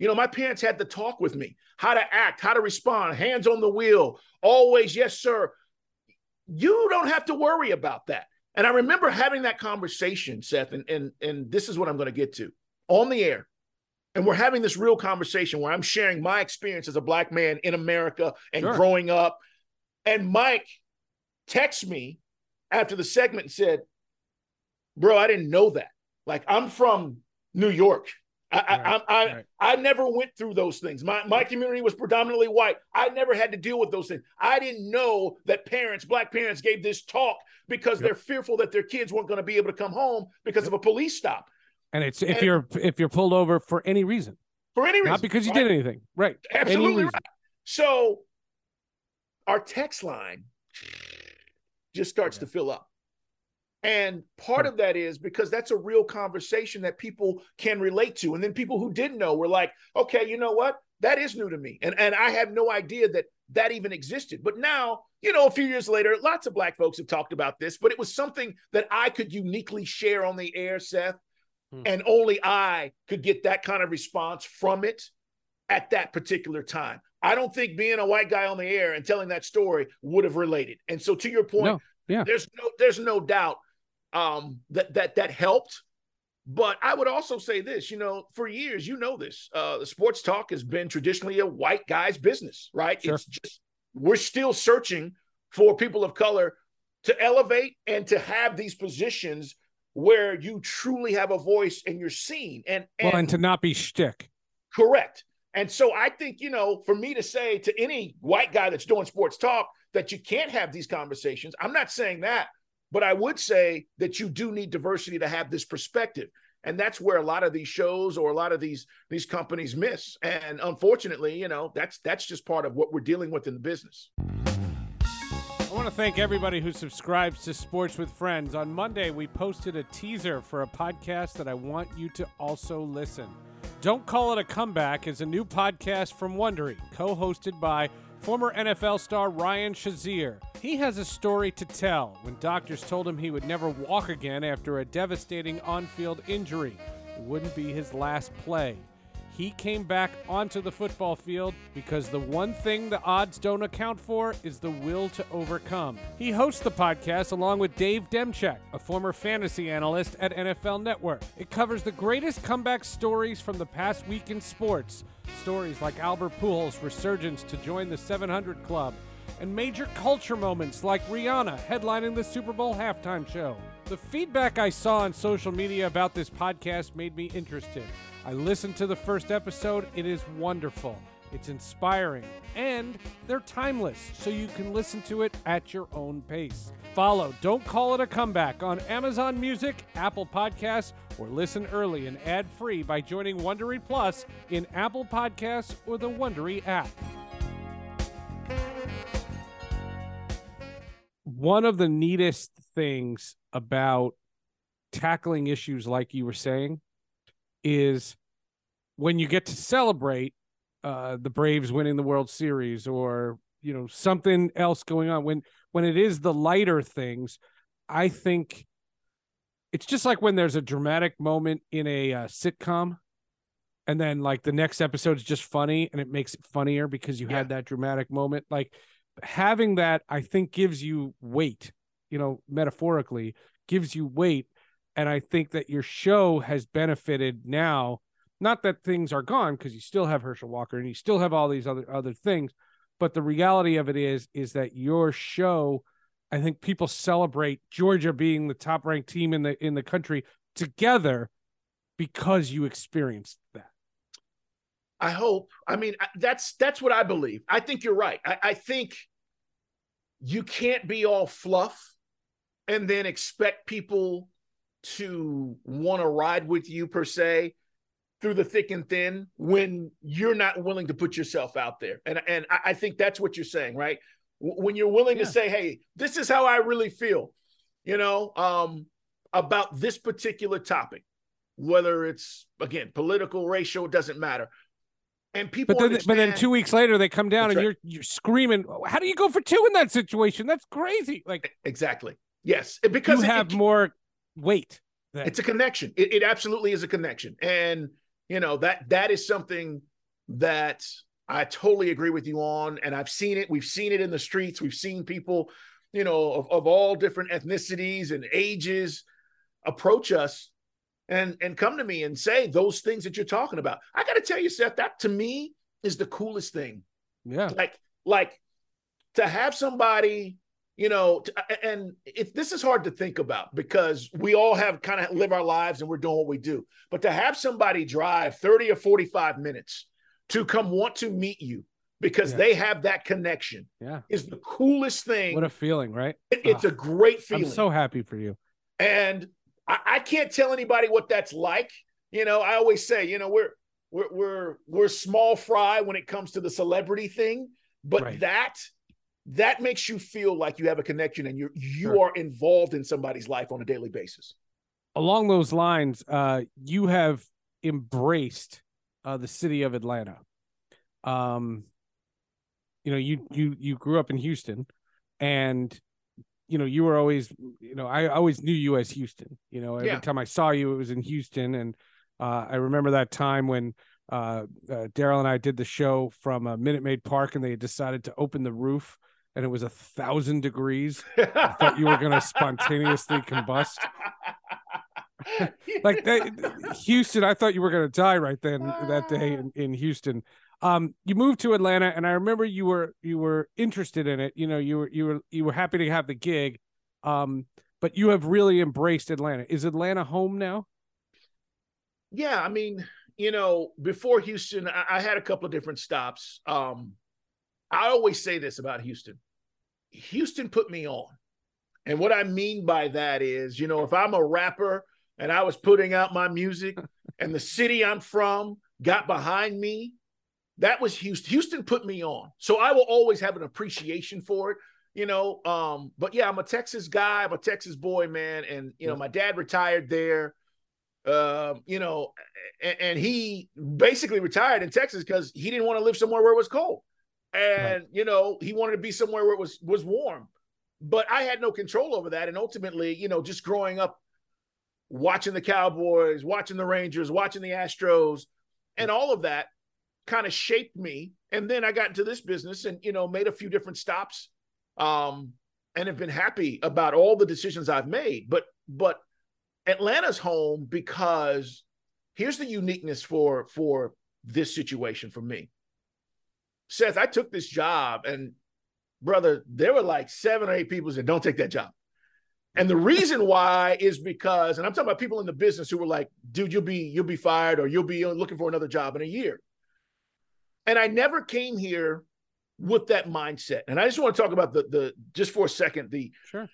You know, my parents had the talk with me, how to act, how to respond, hands on the wheel, always, yes, sir. You don't have to worry about that. And I remember having that conversation, Seth, and and, and this is what I'm going to get to on the air. And we're having this real conversation where I'm sharing my experience as a black man in America and sure. growing up. And Mike texted me after the segment and said, bro, I didn't know that. Like, I'm from New York. I right, I, I, right. I never went through those things. My my community was predominantly white. I never had to deal with those things. I didn't know that parents, black parents, gave this talk because yep. they're fearful that their kids weren't going to be able to come home because yep. of a police stop. And it's if and, you're if you're pulled over for any reason, for any reason, not because you right? did anything, right? Absolutely right. So our text line just starts yeah. to fill up. And part of that is because that's a real conversation that people can relate to. And then people who didn't know were like, okay, you know what? That is new to me. And, and I had no idea that that even existed. But now, you know, a few years later, lots of black folks have talked about this, but it was something that I could uniquely share on the air, Seth. Hmm. And only I could get that kind of response from it at that particular time. I don't think being a white guy on the air and telling that story would have related. And so to your point, no. Yeah. there's no, there's no doubt. Um, that, that, that helped. But I would also say this, you know, for years, you know, this, uh, sports talk has been traditionally a white guy's business, right? Sure. It's just, we're still searching for people of color to elevate and to have these positions where you truly have a voice and you're seen and, and, well, and to not be shtick. Correct. And so I think, you know, for me to say to any white guy that's doing sports talk that you can't have these conversations, I'm not saying that. But I would say that you do need diversity to have this perspective. And that's where a lot of these shows or a lot of these these companies miss. And unfortunately, you know, that's that's just part of what we're dealing with in the business. I want to thank everybody who subscribes to Sports with Friends. On Monday, we posted a teaser for a podcast that I want you to also listen. Don't Call It a Comeback is a new podcast from Wondery, co-hosted by former N F L star Ryan Shazier. He has a story to tell when doctors told him he would never walk again after a devastating on-field injury. It wouldn't be his last play. He came back onto the football field because the one thing the odds don't account for is the will to overcome. He hosts the podcast along with Dave Demchak, a former fantasy analyst at N F L Network. It covers the greatest comeback stories from the past week in sports. Stories like Albert Pujols' resurgence to join the seven hundred Club, and major culture moments like Rihanna headlining the Super Bowl halftime show. The feedback I saw on social media about this podcast made me interested. I listened to the first episode. It is wonderful. It's inspiring. And they're timeless, so you can listen to it at your own pace. Follow Don't Call It a Comeback on Amazon Music, Apple Podcasts, or listen early and ad-free by joining Wondery Plus in Apple Podcasts or the Wondery app. One of the neatest things about tackling issues like you were saying is when you get to celebrate uh, the Braves winning the World Series or, you know, something else going on. When when it is the lighter things, I think it's just like when there's a dramatic moment in a uh, sitcom and then like the next episode is just funny and it makes it funnier because you yeah. had that dramatic moment. Like having that, I think, gives you weight. you know, metaphorically, gives you weight. And I think that your show has benefited now. Not that things are gone, because you still have Herschel Walker and you still have all these other other things. But the reality of it is, is that your show, I think people celebrate Georgia being the top ranked team in the in the country together because you experienced that. I hope. I mean, that's that's what I believe. I think you're right. I, I think you can't be all fluff and then expect people to want to ride with you per se through the thick and thin when you're not willing to put yourself out there. And and I think that's what you're saying, right? When you're willing yeah. to say, hey, this is how I really feel, you know, um, about this particular topic, whether it's, again, political, racial, it doesn't matter. And people, but then, but then two weeks later they come down that's and right. you're, you're screaming, how do you go for two in that situation? That's crazy. Like, exactly. Yes. Because you it, have it, more weight. Then. It's a connection. It, it absolutely is a connection. And, you know, that, that is something that I totally agree with you on. And I've seen it. We've seen it in the streets. We've seen people, you know, of, of all different ethnicities and ages approach us and, and come to me and say those things that you're talking about. I got to tell you, Seth, that to me is the coolest thing. Yeah. Like, like to have somebody, you know, to, and if this is hard to think about because we all have kind of live our lives and we're doing what we do, but to have somebody drive thirty or forty-five minutes to come want to meet you because yeah. they have that connection yeah. is the coolest thing. What a feeling, right? It, it's oh, a great feeling. I'm so happy for you. And I, I can't tell anybody what that's like. You know, I always say, you know, we're, we're, we're, we're small fry when it comes to the celebrity thing, but right. that, that makes you feel like you have a connection and you're, you sure. are involved in somebody's life on a daily basis. Along those lines, uh, you have embraced Uh, the city of Atlanta. Um, you know, you, you, you grew up in Houston and, you know, you were always, you know, I always knew you as Houston, you know, every yeah. time I saw you, it was in Houston. And uh, I remember that time when uh, uh, Daryl and I did the show from uh, Minute Maid Park and they had decided to open the roof and it was a thousand degrees. I thought you were going to spontaneously combust. Like that, Houston, I thought you were going to die right then that day in, in Houston. Um, you moved to Atlanta, and I remember you were you were interested in it. You know, you were you were you were happy to have the gig, um, but you have really embraced Atlanta. Is Atlanta home now? Yeah, I mean, you know, before Houston, I, I had a couple of different stops. Um, I always say this about Houston: Houston put me on, and what I mean by that is, you know, if I'm a rapper and I was putting out my music, and the city I'm from got behind me, that was Houston. Houston put me on. So I will always have an appreciation for it, you know. Um, but, yeah, I'm a Texas guy. I'm a Texas boy, man. And, you know, my dad retired there, uh, you know, and, and he basically retired in Texas because he didn't want to live somewhere where it was cold. And, right. you know, he wanted to be somewhere where it was, was warm. But I had no control over that. And ultimately, you know, just growing up, watching the Cowboys, watching the Rangers, watching the Astros, and all of that kind of shaped me. And then I got into this business and, you know, made a few different stops um, and have been happy about all the decisions I've made. But but Atlanta's home because here's the uniqueness for, for this situation for me. Seth, I took this job and, brother, there were like seven or eight people that said, don't take that job. And the reason why is because, and I'm talking about people in the business who were like, dude, you'll be, you'll be fired or you'll be looking for another job in a year. And I never came here with that mindset. And I just want to talk about the, the just for a second, the, sure.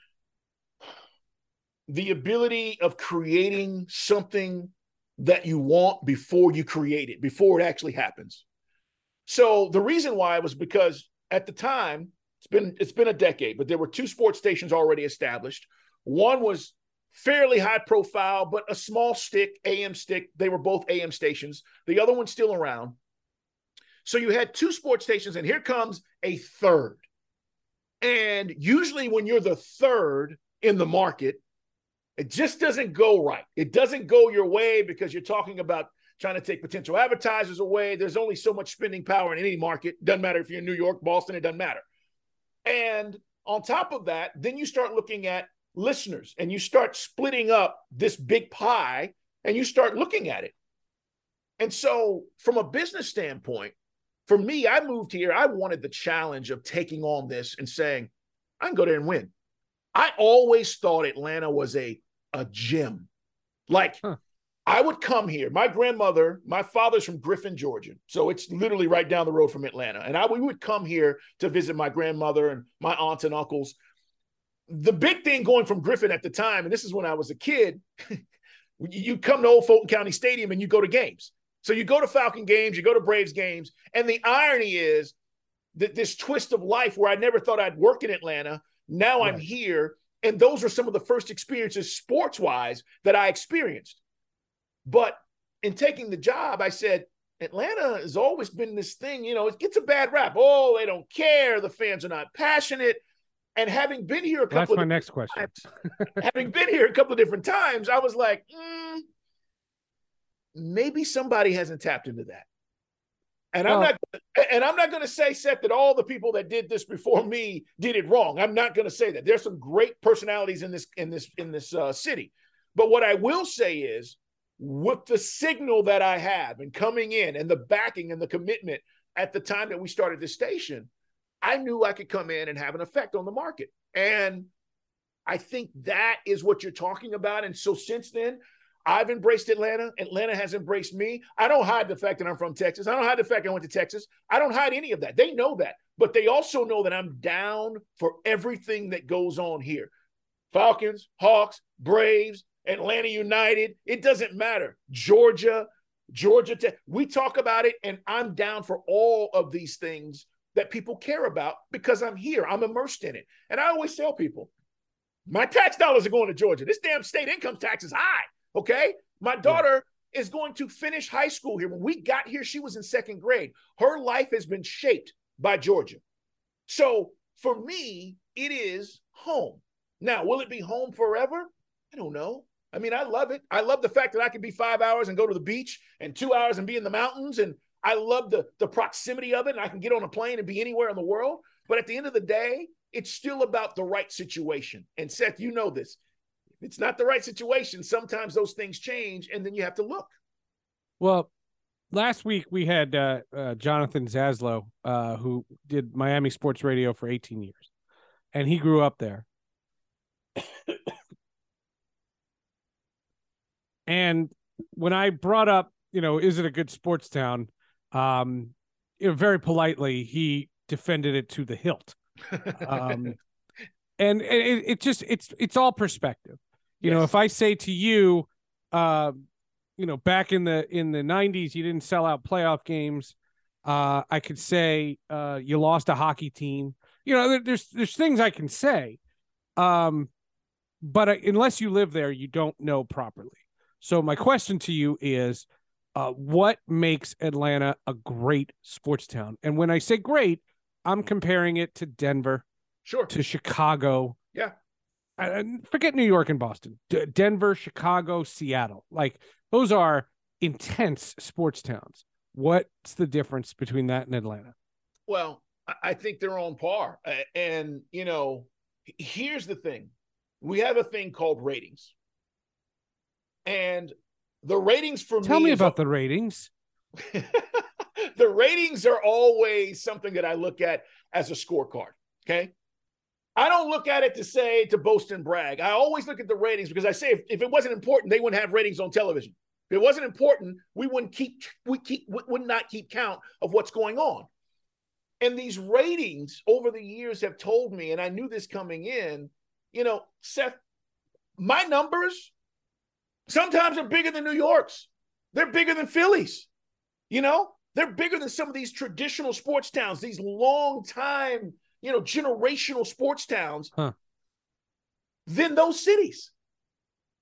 the ability of creating something that you want before you create it, before it actually happens. So the reason why was because at the time, it's been, it's been a decade, but there were two sports stations already established. One was fairly high profile, but a small stick, A M stick. They were both A M stations. The other one's still around. So you had two sports stations, and here comes a third. And usually when you're the third in the market, it just doesn't go right. It doesn't go your way because you're talking about trying to take potential advertisers away. There's only so much spending power in any market. Doesn't matter if you're in New York, Boston, it doesn't matter. And on top of that, then you start looking at listeners and you start splitting up this big pie and you start looking at it. And so from a business standpoint, for me, I moved here. I wanted the challenge of taking on this and saying, I can go there and win. I always thought Atlanta was a, a gym. Like, huh. I would come here. My grandmother, my father's from Griffin, Georgia. So it's literally right down the road from Atlanta. And I we would come here to visit my grandmother and my aunts and uncles. The big thing going from Griffin at the time, and this is when I was a kid, you come to Old Fulton County Stadium and you go to games. So you go to Falcon games, you go to Braves games. And the irony is that this twist of life where I never thought I'd work in Atlanta, now right. I'm here. And those are some of the first experiences sports-wise that I experienced. But in taking the job, I said, Atlanta has always been this thing, you know, it gets a bad rap. Oh, they don't care. The fans are not passionate. And having been here a couple well, that's of my next times, question. having been here a couple of different times, I was like, mm, maybe somebody hasn't tapped into that. And well, I'm not gonna, and I'm not going to say, Seth, that all the people that did this before me did it wrong. I'm not going to say that. There's some great personalities in this in this in this uh, city. But what I will say is, with the signal that I have and coming in and the backing and the commitment at the time that we started this station, I knew I could come in and have an effect on the market. And I think that is what you're talking about. And so since then, I've embraced Atlanta. Atlanta has embraced me. I don't hide the fact that I'm from Texas. I don't hide the fact I went to Texas. I don't hide any of that. They know that. But they also know that I'm down for everything that goes on here. Falcons, Hawks, Braves, Atlanta United, it doesn't matter. Georgia, Georgia Tech, we talk about it, and I'm down for all of these things that people care about because I'm here. I'm immersed in it. And I always tell people, my tax dollars are going to Georgia. This damn state income tax is high, okay? My daughter yeah. is going to finish high school here. When we got here, she was in second grade. Her life has been shaped by Georgia. So for me, it is home. Now, will it be home forever? I don't know. I mean, I love it. I love the fact that I can be five hours and go to the beach and two hours and be in the mountains. And I love the, the proximity of it. And I can get on a plane and be anywhere in the world. But at the end of the day, it's still about the right situation. And Seth, you know this. If it's not the right situation, sometimes those things change and then you have to look. Well, last week we had uh, uh, Jonathan Zaslow, uh, who did Miami Sports Radio for eighteen years. And he grew up there. And when I brought up, you know, is it a good sports town? Um, you know, very politely, he defended it to the hilt. Um, and it, it just, it's, it's all perspective. You yes. know, if I say to you, uh, you know, back in the, in the nineties, you didn't sell out playoff games. Uh, I could say, uh, you lost a hockey team. You know, there, there's, there's things I can say. Um, but uh, unless you live there, you don't know properly. So my question to you is, uh, what makes Atlanta a great sports town? And when I say great, I'm comparing it to Denver, sure, to Chicago. Yeah. And forget New York and Boston. D- Denver, Chicago, Seattle. Like, those are intense sports towns. What's the difference between that and Atlanta? Well, I think they're on par. And, you know, here's the thing. We have a thing called ratings. And the ratings for me. Tell me about the ratings. The ratings are always something that I look at as a scorecard. Okay. I don't look at it to say, to boast and brag. I always look at the ratings because I say, if, if it wasn't important, they wouldn't have ratings on television. If it wasn't important, we wouldn't keep, we keep, we would not keep count of what's going on. And these ratings over the years have told me, and I knew this coming in, you know, Seth, my numbers sometimes they're bigger than New York's. They're bigger than Philly's. You know, they're bigger than some of these traditional sports towns, these long time, you know, generational sports towns huh. than those cities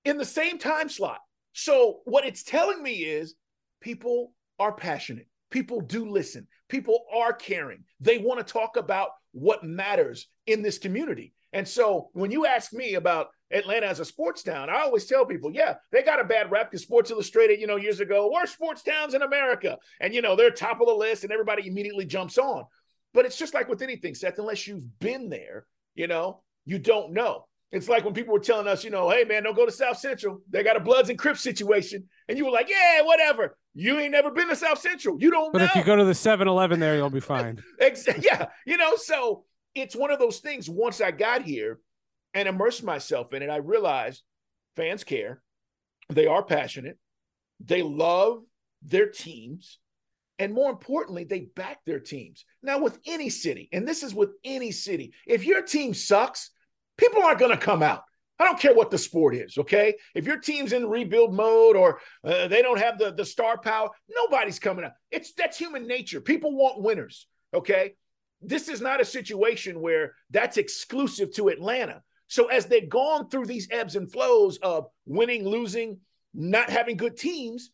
in the same time slot. So what it's telling me is people are passionate. People do listen. People are caring. They want to talk about what matters in this community. And so when you ask me about Atlanta as a sports town, I always tell people, yeah, they got a bad rap because Sports Illustrated, you know, years ago, worst sports towns in America. And, you know, they're top of the list and everybody immediately jumps on. But it's just like with anything, Seth, unless you've been there, You know, you don't know. It's like when people were telling us, you know, hey, man, don't go to South Central. They got a Bloods and Crips situation. And you were like, yeah, whatever. You ain't never been to South Central. You don't but know. But if you go to the seven eleven there, you'll be fine. Yeah. You know, so it's one of those things. Once I got here and immersed myself in it, I realized fans care. They are passionate. They love their teams. And more importantly, they back their teams. Now, with any city, and this is with any city, if your team sucks, people aren't going to come out. I don't care what the sport is, okay? If your team's in rebuild mode or uh, they don't have the, the star power, nobody's coming out. It's that's human nature. People want winners, okay? This is not a situation where that's exclusive to Atlanta. So as they've gone through these ebbs and flows of winning, losing, not having good teams,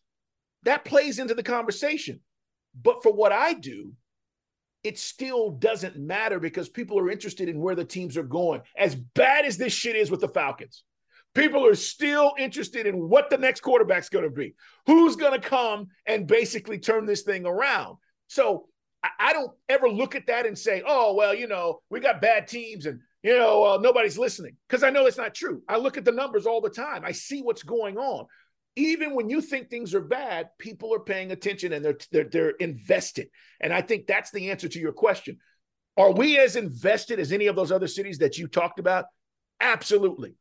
that plays into the conversation. But for what I do, it still doesn't matter because people are interested in where the teams are going. As bad as this shit is with the Falcons, people are still interested in what the next quarterback's going to be, who's going to come and basically turn this thing around. So I don't ever look at that and say, oh, well, you know, we got bad teams and, you know, uh, nobody's listening, because I know it's not true. I look at the numbers all the time. I see what's going on. Even when you think things are bad, people are paying attention and they're, they're they're invested. And I think that's the answer to your question. Are we as invested as any of those other cities that you talked about? Absolutely.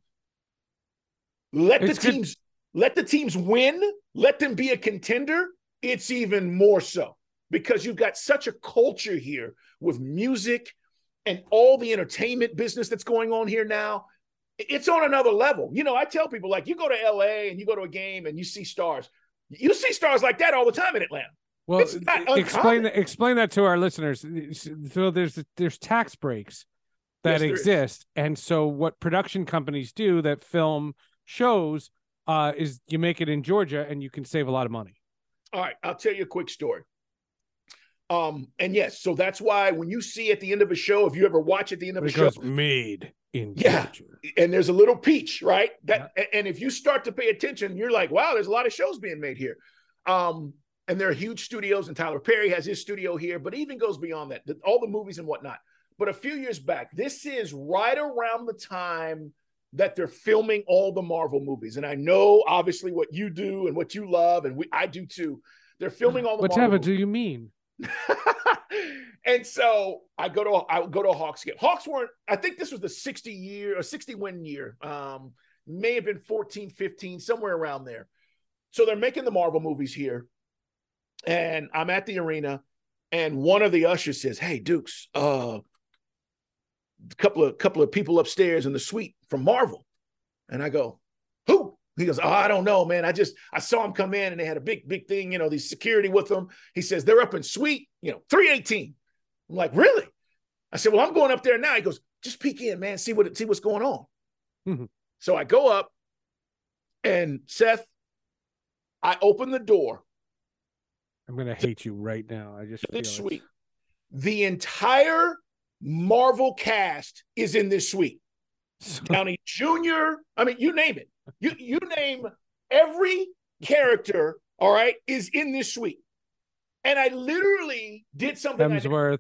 Let the teams let the teams win. Let them be a contender. It's even more so because you've got such a culture here with music and all the entertainment business that's going on here now. It's on another level. You know, I tell people, like, you go to L A and you go to a game and you see stars. You see stars like that all the time in Atlanta. Well, it's not explain, that, explain that to our listeners. So there's there's tax breaks that yes, exist. And so what production companies do that film shows uh, is you make it in Georgia and you can save a lot of money. All right. I'll tell you a quick story. Um, And, yes, so that's why when you see at the end of a show, if you ever watch at the end of because a show. Because made. In yeah, Georgia. And there's a little peach, right? That, yeah. And if you start to pay attention, you're like, wow, there's a lot of shows being made here. Um, and there are huge studios, and Tyler Perry has his studio here, but even goes beyond that, the, all the movies and whatnot. But a few years back, this is right around the time that they're filming all the Marvel movies. And I know, obviously, what you do and what you love, and we, I do too. They're filming all the Whatever Marvel movies. Whatever do you mean? And so I go to a, I go to a Hawks game. Hawks weren't. I think this was the sixty year or sixty win year. Um, may have been fourteen, fifteen, somewhere around there. So they're making the Marvel movies here, and I'm at the arena, and one of the ushers says, "Hey, Dukes, uh, a couple of couple of people upstairs in the suite from Marvel," and I go, "Who?" He goes, "Oh, I don't know, man. I just, I saw him come in and they had a big, big thing, you know, these security with them." He says, "They're up in suite, you know, three eighteen. I'm like, "Really?" I said, "Well, I'm going up there now." He goes, "Just peek in, man. See what, see what's going on." Mm-hmm. So I go up and Seth, I open the door. I'm going to hate you right now. I just this feel suite. It. The entire Marvel cast is in this suite. So- Downey Junior I mean, you name it. You you name every character, all right, is in this suite. And I literally did something. Hemsworth.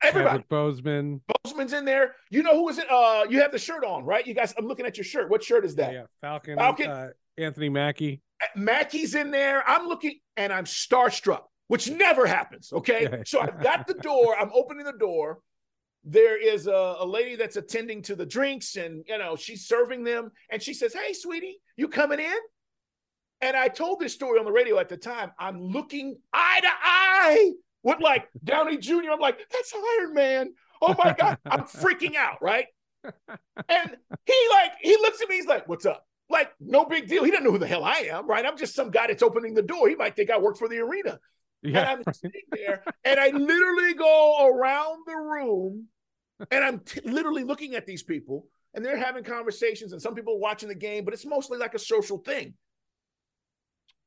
Everybody. Bozeman. Bozeman's in there. You know who was in? Uh, you have the shirt on, right? You guys, I'm looking at your shirt. What shirt is that? Yeah, yeah. Falcon. Falcon. Uh, Anthony Mackie. Mackie's in there. I'm looking, and I'm starstruck, which never happens, okay? Yeah. So I've got the door. I'm opening the door. There is a, a lady that's attending to the drinks and, you know, she's serving them. And she says, "Hey, sweetie, you coming in?" And I told this story on the radio at the time. I'm looking eye to eye with, like, Downey Junior I'm like, "That's Iron Man. Oh, my God." I'm freaking out, right? And he, like, he looks at me. He's like, "What's up?" Like, no big deal. He doesn't know who the hell I am, right? I'm just some guy that's opening the door. He might think I work for the arena. Yeah. And I'm sitting there, and I literally go around the room. And I'm t- literally looking at these people, and they're having conversations, and some people are watching the game, but it's mostly like a social thing.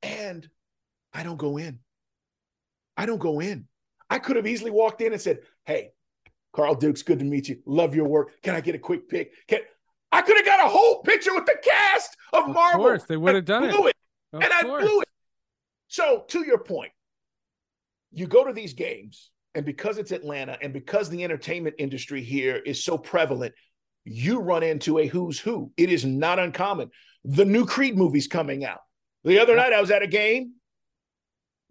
And I don't go in. I don't go in. I could have easily walked in and said, "Hey, Carl Dukes, good to meet you. Love your work. Can I get a quick pic?" Can-? I could have got a whole picture with the cast of, of Marvel. Of course, they would have done it. it. And course. I blew it. So to your point, you go to these games. and because it's Atlanta, and because the entertainment industry here is so prevalent, you run into a who's who. It is not uncommon. The new Creed movie's coming out. The other night I was at a game.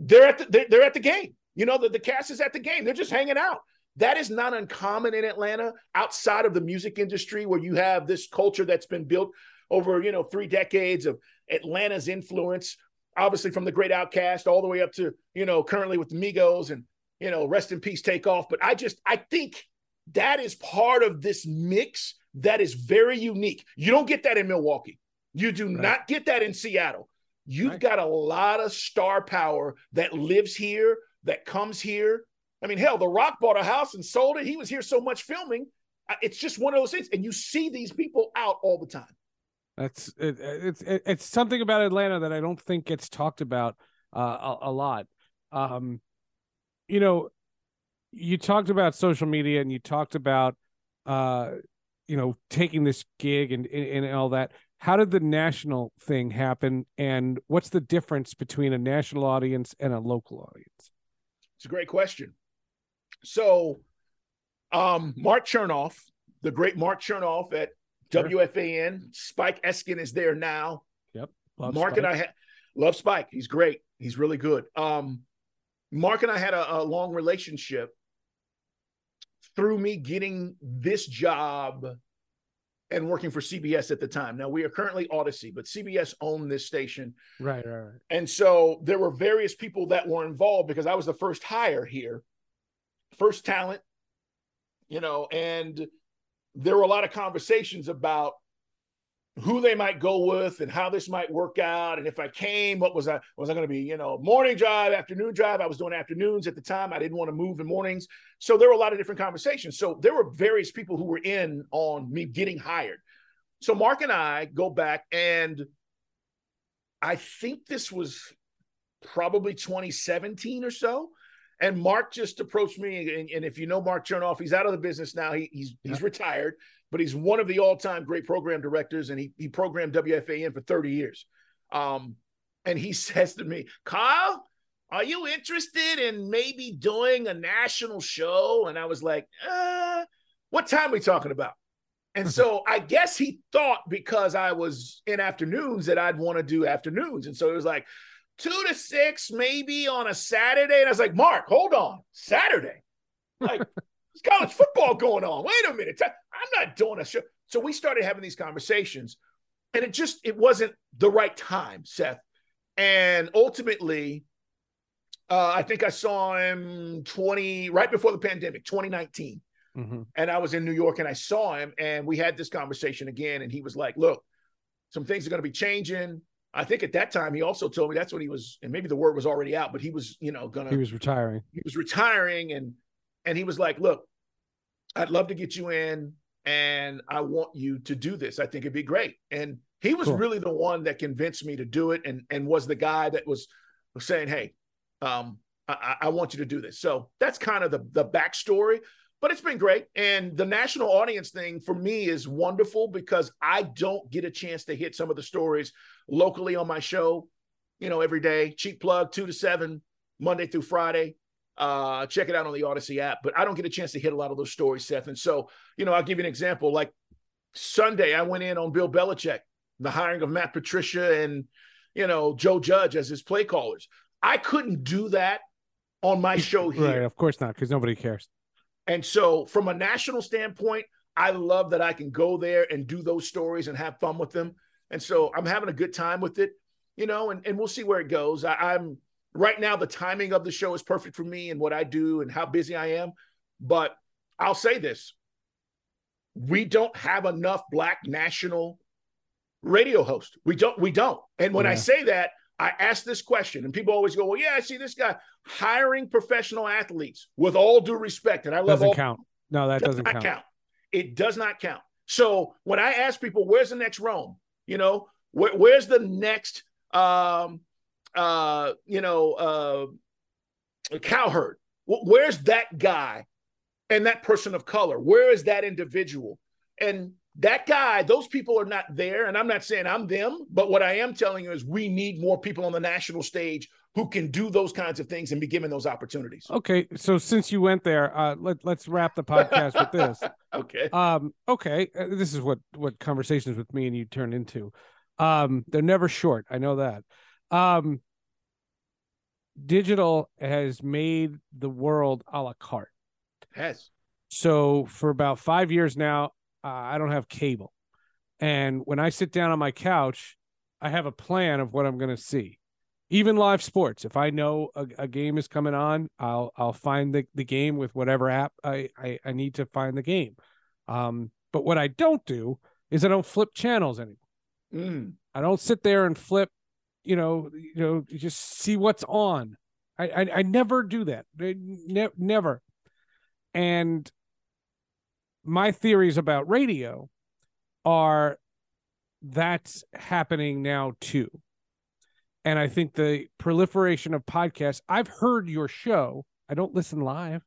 They're at the, they're, they're at the game. You know, the, the cast is at the game. They're just hanging out. That is not uncommon in Atlanta, outside of the music industry, where you have this culture that's been built over, you know, three decades of Atlanta's influence, obviously from the great Outkast all the way up to, you know, currently with Migos and, you know, rest in peace, Takeoff. But I just, I think that is part of this mix that is very unique. You don't get that in Milwaukee. You do right. not get that in Seattle. You've right. got a lot of star power that lives here, that comes here. I mean, hell, The Rock bought a house and sold it. He was here so much filming. It's just one of those things. And you see these people out all the time. That's it, it's it's something about Atlanta that I don't think gets talked about uh, a, a lot. Um, you know, you talked about social media and you talked about, uh, you know, taking this gig and, and, and all that. How did the national thing happen? And what's the difference between a national audience and a local audience? It's a great question. So um, Mark Chernoff, the great Mark Chernoff at sure. W F A N, Spike Eskin is there now. Yep. Love Mark Spike. and I ha- love Spike. He's great. He's really good. Um, Mark and I had a, a long relationship through me getting this job and working for C B S at the time. Now, we are currently Odyssey, but C B S owned this station. Right, right, right. And so there were various people that were involved because I was the first hire here, first talent, you know, and there were a lot of conversations about who they might go with and how this might work out. And if I came, what was I, was I going to be, you know, morning drive, afternoon drive? I was doing afternoons at the time. I didn't want to move in mornings. So there were a lot of different conversations. So there were various people who were in on me getting hired. So Mark and I go back, and I think this was probably twenty seventeen or so. And Mark just approached me. And, and if you know Mark Chernoff, he's out of the business now. He, he's he's yeah. retired, but he's one of the all-time great program directors, and he he programmed W F A N for thirty years. Um, and he says to me, "Kyle, are you interested in maybe doing a national show?" And I was like, uh, what time are we talking about? And so I guess he thought because I was in afternoons that I'd want to do afternoons. And so it was like, two to six, maybe on a Saturday. And I was like, Mark, hold on. Saturday? Like, there's college football going on. Wait a minute. I'm not doing a show. So we started having these conversations, and it just, it wasn't the right time, Seth. And ultimately, uh, I think I saw him twenty, right before the pandemic, twenty nineteen. Mm-hmm. And I was in New York and I saw him, and we had this conversation again. And he was like, look, some things are going to be changing. I think at that time, he also told me that's when he was, and maybe the word was already out, but he was, you know, gonna, he was retiring. He was retiring. And, and he was like, look, I'd love to get you in, and I want you to do this. I think it'd be great. And he was cool. really the one that convinced me to do it. And, and was the guy that was saying, hey, um, I, I want you to do this. So that's kind of the, the backstory, but it's been great. And the national audience thing for me is wonderful because I don't get a chance to hit some of the stories locally on my show, you know, every day. Cheap plug, two to seven, Monday through Friday. Uh, check it out on the Odyssey app. But I don't get a chance to hit a lot of those stories, Seth. And so, you know, I'll give you an example. Like Sunday, I went in on Bill Belichick, the hiring of Matt Patricia and, you know, Joe Judge as his play callers. I couldn't do that on my show here. Right, of course not, because nobody cares. And so from a national standpoint, I love that I can go there and do those stories and have fun with them. And so I'm having a good time with it, you know, and, and we'll see where it goes. I, I'm right now, the timing of the show is perfect for me and what I do and how busy I am. But I'll say this. We don't have enough Black national radio hosts. We don't. We don't. And when yeah. I say that, I ask this question, and people always go, well, yeah, I see this guy hiring professional athletes with all due respect. And I love doesn't all count. No, that doesn't, doesn't count. count. It does not count. So when I ask people, where's the next Rome? You know, where, where's the next, um, uh, you know, uh, Cowherd? Where's that guy and that person of color? Where is that individual? And that guy, those people are not there. And I'm not saying I'm them, but what I am telling you is we need more people on the national stage who can do those kinds of things and be given those opportunities. Okay. So since you went there, uh, let, let's wrap the podcast with this. Okay. Um, okay. This is what, what conversations with me and you turn into. Um, they're never short. I know that. Um, digital has made the world a la carte. Yes. So for about five years now, uh, I don't have cable. And when I sit down on my couch, I have a plan of what I'm going to see. Even live sports. If I know a, a game is coming on, I'll I'll find the, the game with whatever app I, I, I need to find the game. Um, but what I don't do is I don't flip channels anymore. Mm. I don't sit there and flip, you know, you know, just see what's on. I I, I never do that. Ne- never. And my theories about radio are that's happening now too. And I think the proliferation of podcasts, I've heard your show. I don't listen live.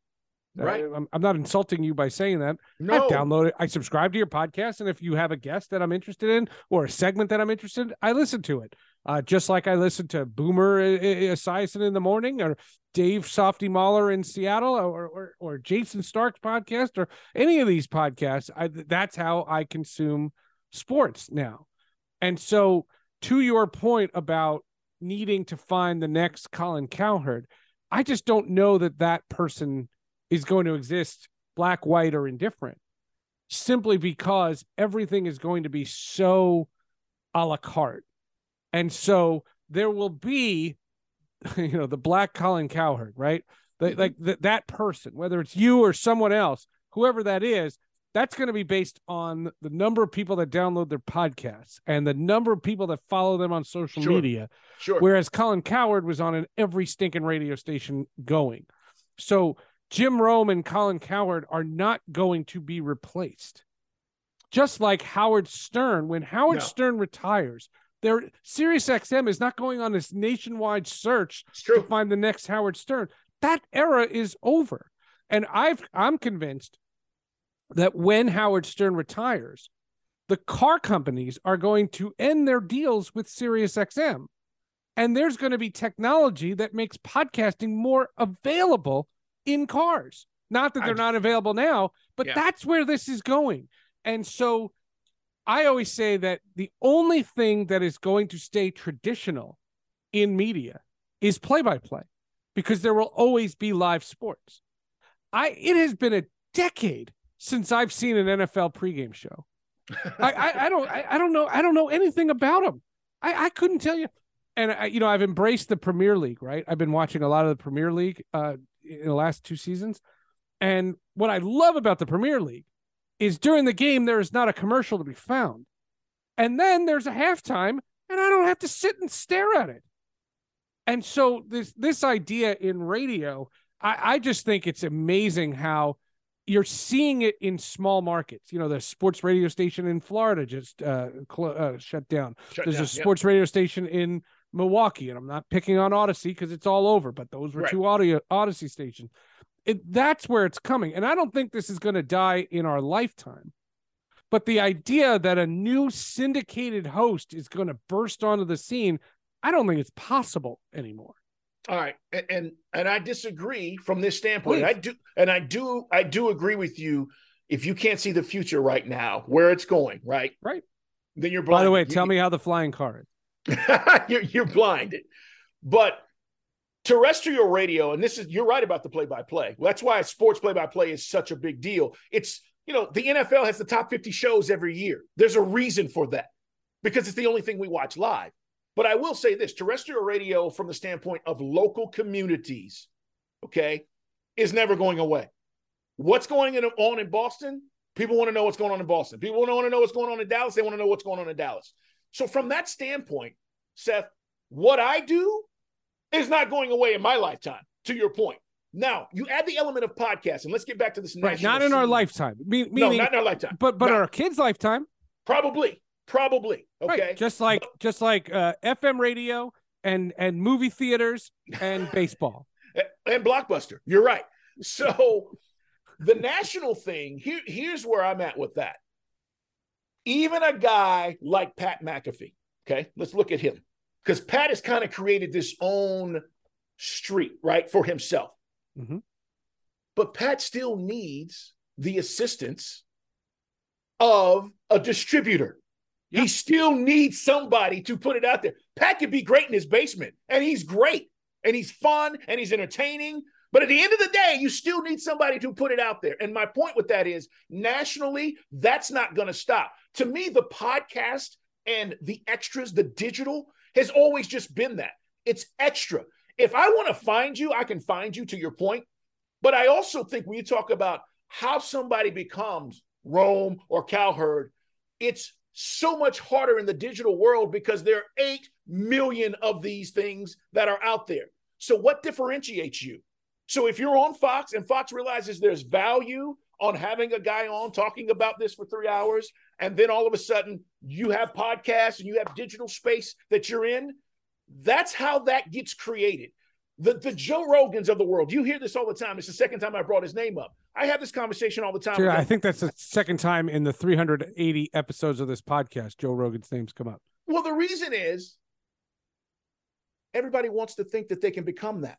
Right. I, I'm, I'm not insulting you by saying that. No. I've downloaded, I subscribe to your podcast. And if you have a guest that I'm interested in or a segment that I'm interested in, I listen to it. Uh, just like I listen to Boomer Esiason in the morning or Dave Softy Mahler in Seattle or, or, or Jason Stark's podcast or any of these podcasts. I, that's how I consume sports now. And so to your point about needing to find the next Colin Cowherd, I just don't know that that person is going to exist, black, white, or indifferent, simply because everything is going to be so a la carte. And so there will be, you know, the black Colin Cowherd, right? The, like the, that person, whether it's you or someone else, whoever that is, that's going to be based on the number of people that download their podcasts and the number of people that follow them on social sure. media. Sure. Whereas Colin Cowherd was on an every stinking radio station going. So Jim Rome and Colin Cowherd are not going to be replaced. Just like Howard Stern, when Howard no. Stern retires, there Sirius X M is not going on this nationwide search to find the next Howard Stern. That era is over. And I've I'm convinced that when Howard Stern retires, the car companies are going to end their deals with Sirius X M. And there's going to be technology that makes podcasting more available in cars. Not that they're not available now, but yeah. that's where this is going. And so I always say that the only thing that is going to stay traditional in media is play-by-play, because there will always be live sports. I It has been a decade since I've seen an N F L pregame show. I, I, I don't, I, I don't know. I don't know anything about them. I, I couldn't tell you. And I, you know, I've embraced the Premier League, right? I've been watching a lot of the Premier League uh, in the last two seasons. And what I love about the Premier League is during the game, there is not a commercial to be found. And then there's a halftime and I don't have to sit and stare at it. And so this, this idea in radio, I, I just think it's amazing how you're seeing it in small markets. You know, the sports radio station in Florida just uh, cl- uh, shut down. Shut There's down, a sports yeah. radio station in Milwaukee, and I'm not picking on Odyssey because it's all over, but those were right. two audio Odyssey stations. It, that's where it's coming. And I don't think this is going to die in our lifetime. But the idea that a new syndicated host is going to burst onto the scene, I don't think it's possible anymore. All right. And, and, and I disagree from this standpoint. Please. I do. And I do, I do agree with you. If you can't see the future right now, where it's going, right? Right. Then you're blind. By the way, tell you, me how the flying car is. you're, you're blinded. But terrestrial radio, and this is, you're right about the play-by-play. Well, that's why sports play-by-play is such a big deal. It's, you know, the N F L has the top fifty shows every year. There's a reason for that, because it's the only thing we watch live. But I will say this, terrestrial radio from the standpoint of local communities, okay, is never going away. What's going on in Boston? People want to know what's going on in Boston. People want to know what's going on in Dallas. They want to know what's going on in Dallas. So from that standpoint, Seth, what I do is not going away in my lifetime, to your point. Now, you add the element of podcast, and let's get back to this. Right, not in scene. Our lifetime. Me- meaning, no, not in our lifetime. But but no. our kids' lifetime. Probably. Probably. Okay. Right. Just like, just like uh, F M radio and, and movie theaters and baseball and Blockbuster. You're right. So the national thing here, here's where I'm at with that. Even a guy like Pat McAfee. Okay. Let's look at him, because Pat has kind of created this own street, right, for himself. Mm-hmm. But Pat still needs the assistance of a distributor. Yep. He still needs somebody to put it out there. Pat could be great in his basement, and he's great, and he's fun, and he's entertaining. But at the end of the day, you still need somebody to put it out there. And my point with that is, nationally, that's not going to stop. To me, the podcast and the extras, the digital, has always just been that. It's extra. If I want to find you, I can find you, to your point. But I also think when you talk about how somebody becomes Rome or Cowherd, it's so much harder in the digital world because there are eight million of these things that are out there. So what differentiates you? So if you're on Fox and Fox realizes there's value on having a guy on talking about this for three hours, and then all of a sudden you have podcasts and you have digital space that you're in, that's how that gets created. The, the Joe Rogans of the world, you hear this all the time. It's the second time I brought his name up. I have this conversation all the time. Sure, I think that's the second time in the three hundred eighty episodes of this podcast Joe Rogan's name's come up. Well, the reason is everybody wants to think that they can become that.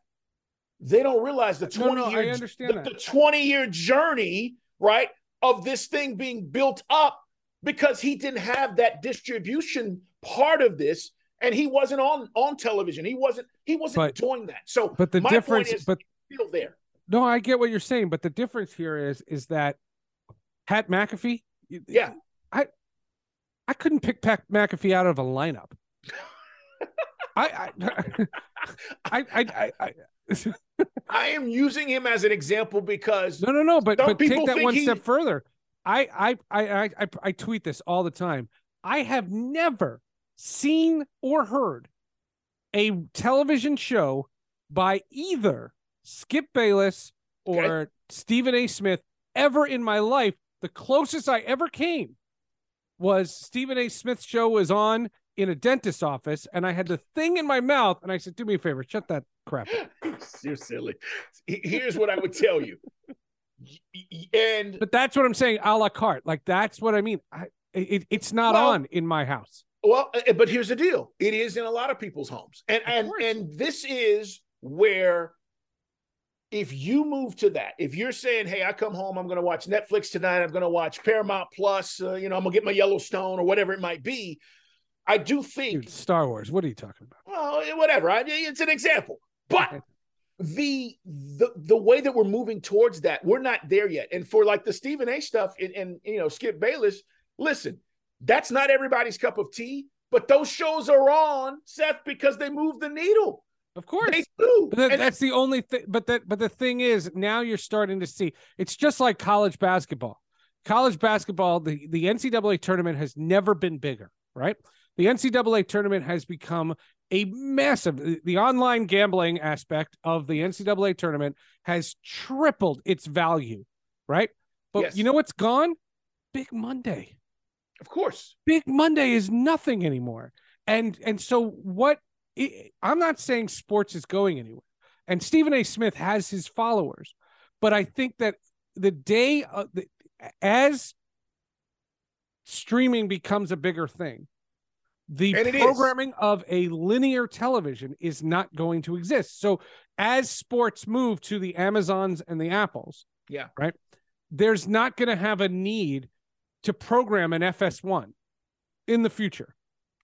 They don't realize the twenty-year no, no, the, the twenty-year journey, right, of this thing being built up because he didn't have that distribution part of this, and he wasn't on on television. He wasn't he wasn't but, doing that. So, but the my difference, point is, but it's still there. No, I get what you're saying, but the difference here is is that Pat McAfee. Yeah, I I couldn't pick Pat McAfee out of a lineup. I I I. I, I, I I am using him as an example because no, no, no. But, but take that one he... step further. I, I, I, I, I tweet this all the time. I have never seen or heard a television show by either Skip Bayless or okay. Stephen A. Smith ever in my life. The closest I ever came was Stephen A. Smith's show was on in a dentist's office, and I had the thing in my mouth, and I said, "Do me a favor, shut that crap." You're silly. Here's what I would tell you, and but that's what I'm saying, a la carte. Like that's what I mean. I, it, it's not well, on in my house. Well, but here's the deal: it is in a lot of people's homes, and and and this is where, if you move to that, if you're saying, "Hey, I come home, I'm going to watch Netflix tonight, I'm going to watch Paramount Plus, uh, you know, I'm going to get my Yellowstone or whatever it might be." I do think... Dude, Star Wars, what are you talking about? Well, whatever. I, it's an example. But the, the the way that we're moving towards that, we're not there yet. And for like the Stephen A. stuff and, and you know Skip Bayless, listen, that's not everybody's cup of tea, but those shows are on, Seth, because they move the needle. Of course. They do. But that, and that's the only thing. But, that, but the thing is, now you're starting to see... It's just like college basketball. College basketball, the, the N C double A tournament has never been bigger, right? The N C double A tournament has become a massive, the online gambling aspect of the N C double A tournament has tripled its value, right? But yes. You know what's gone? Big Monday. Of course. Big Monday is nothing anymore. And and so what, I'm not saying sports is going anywhere. And Stephen A. Smith has his followers. But I think that the day, of the, as streaming becomes a bigger thing, the programming is. of a linear television is not going to exist. So as sports move to the Amazons and the Apples, yeah, right, there's not going to have a need to program an F S one in the future.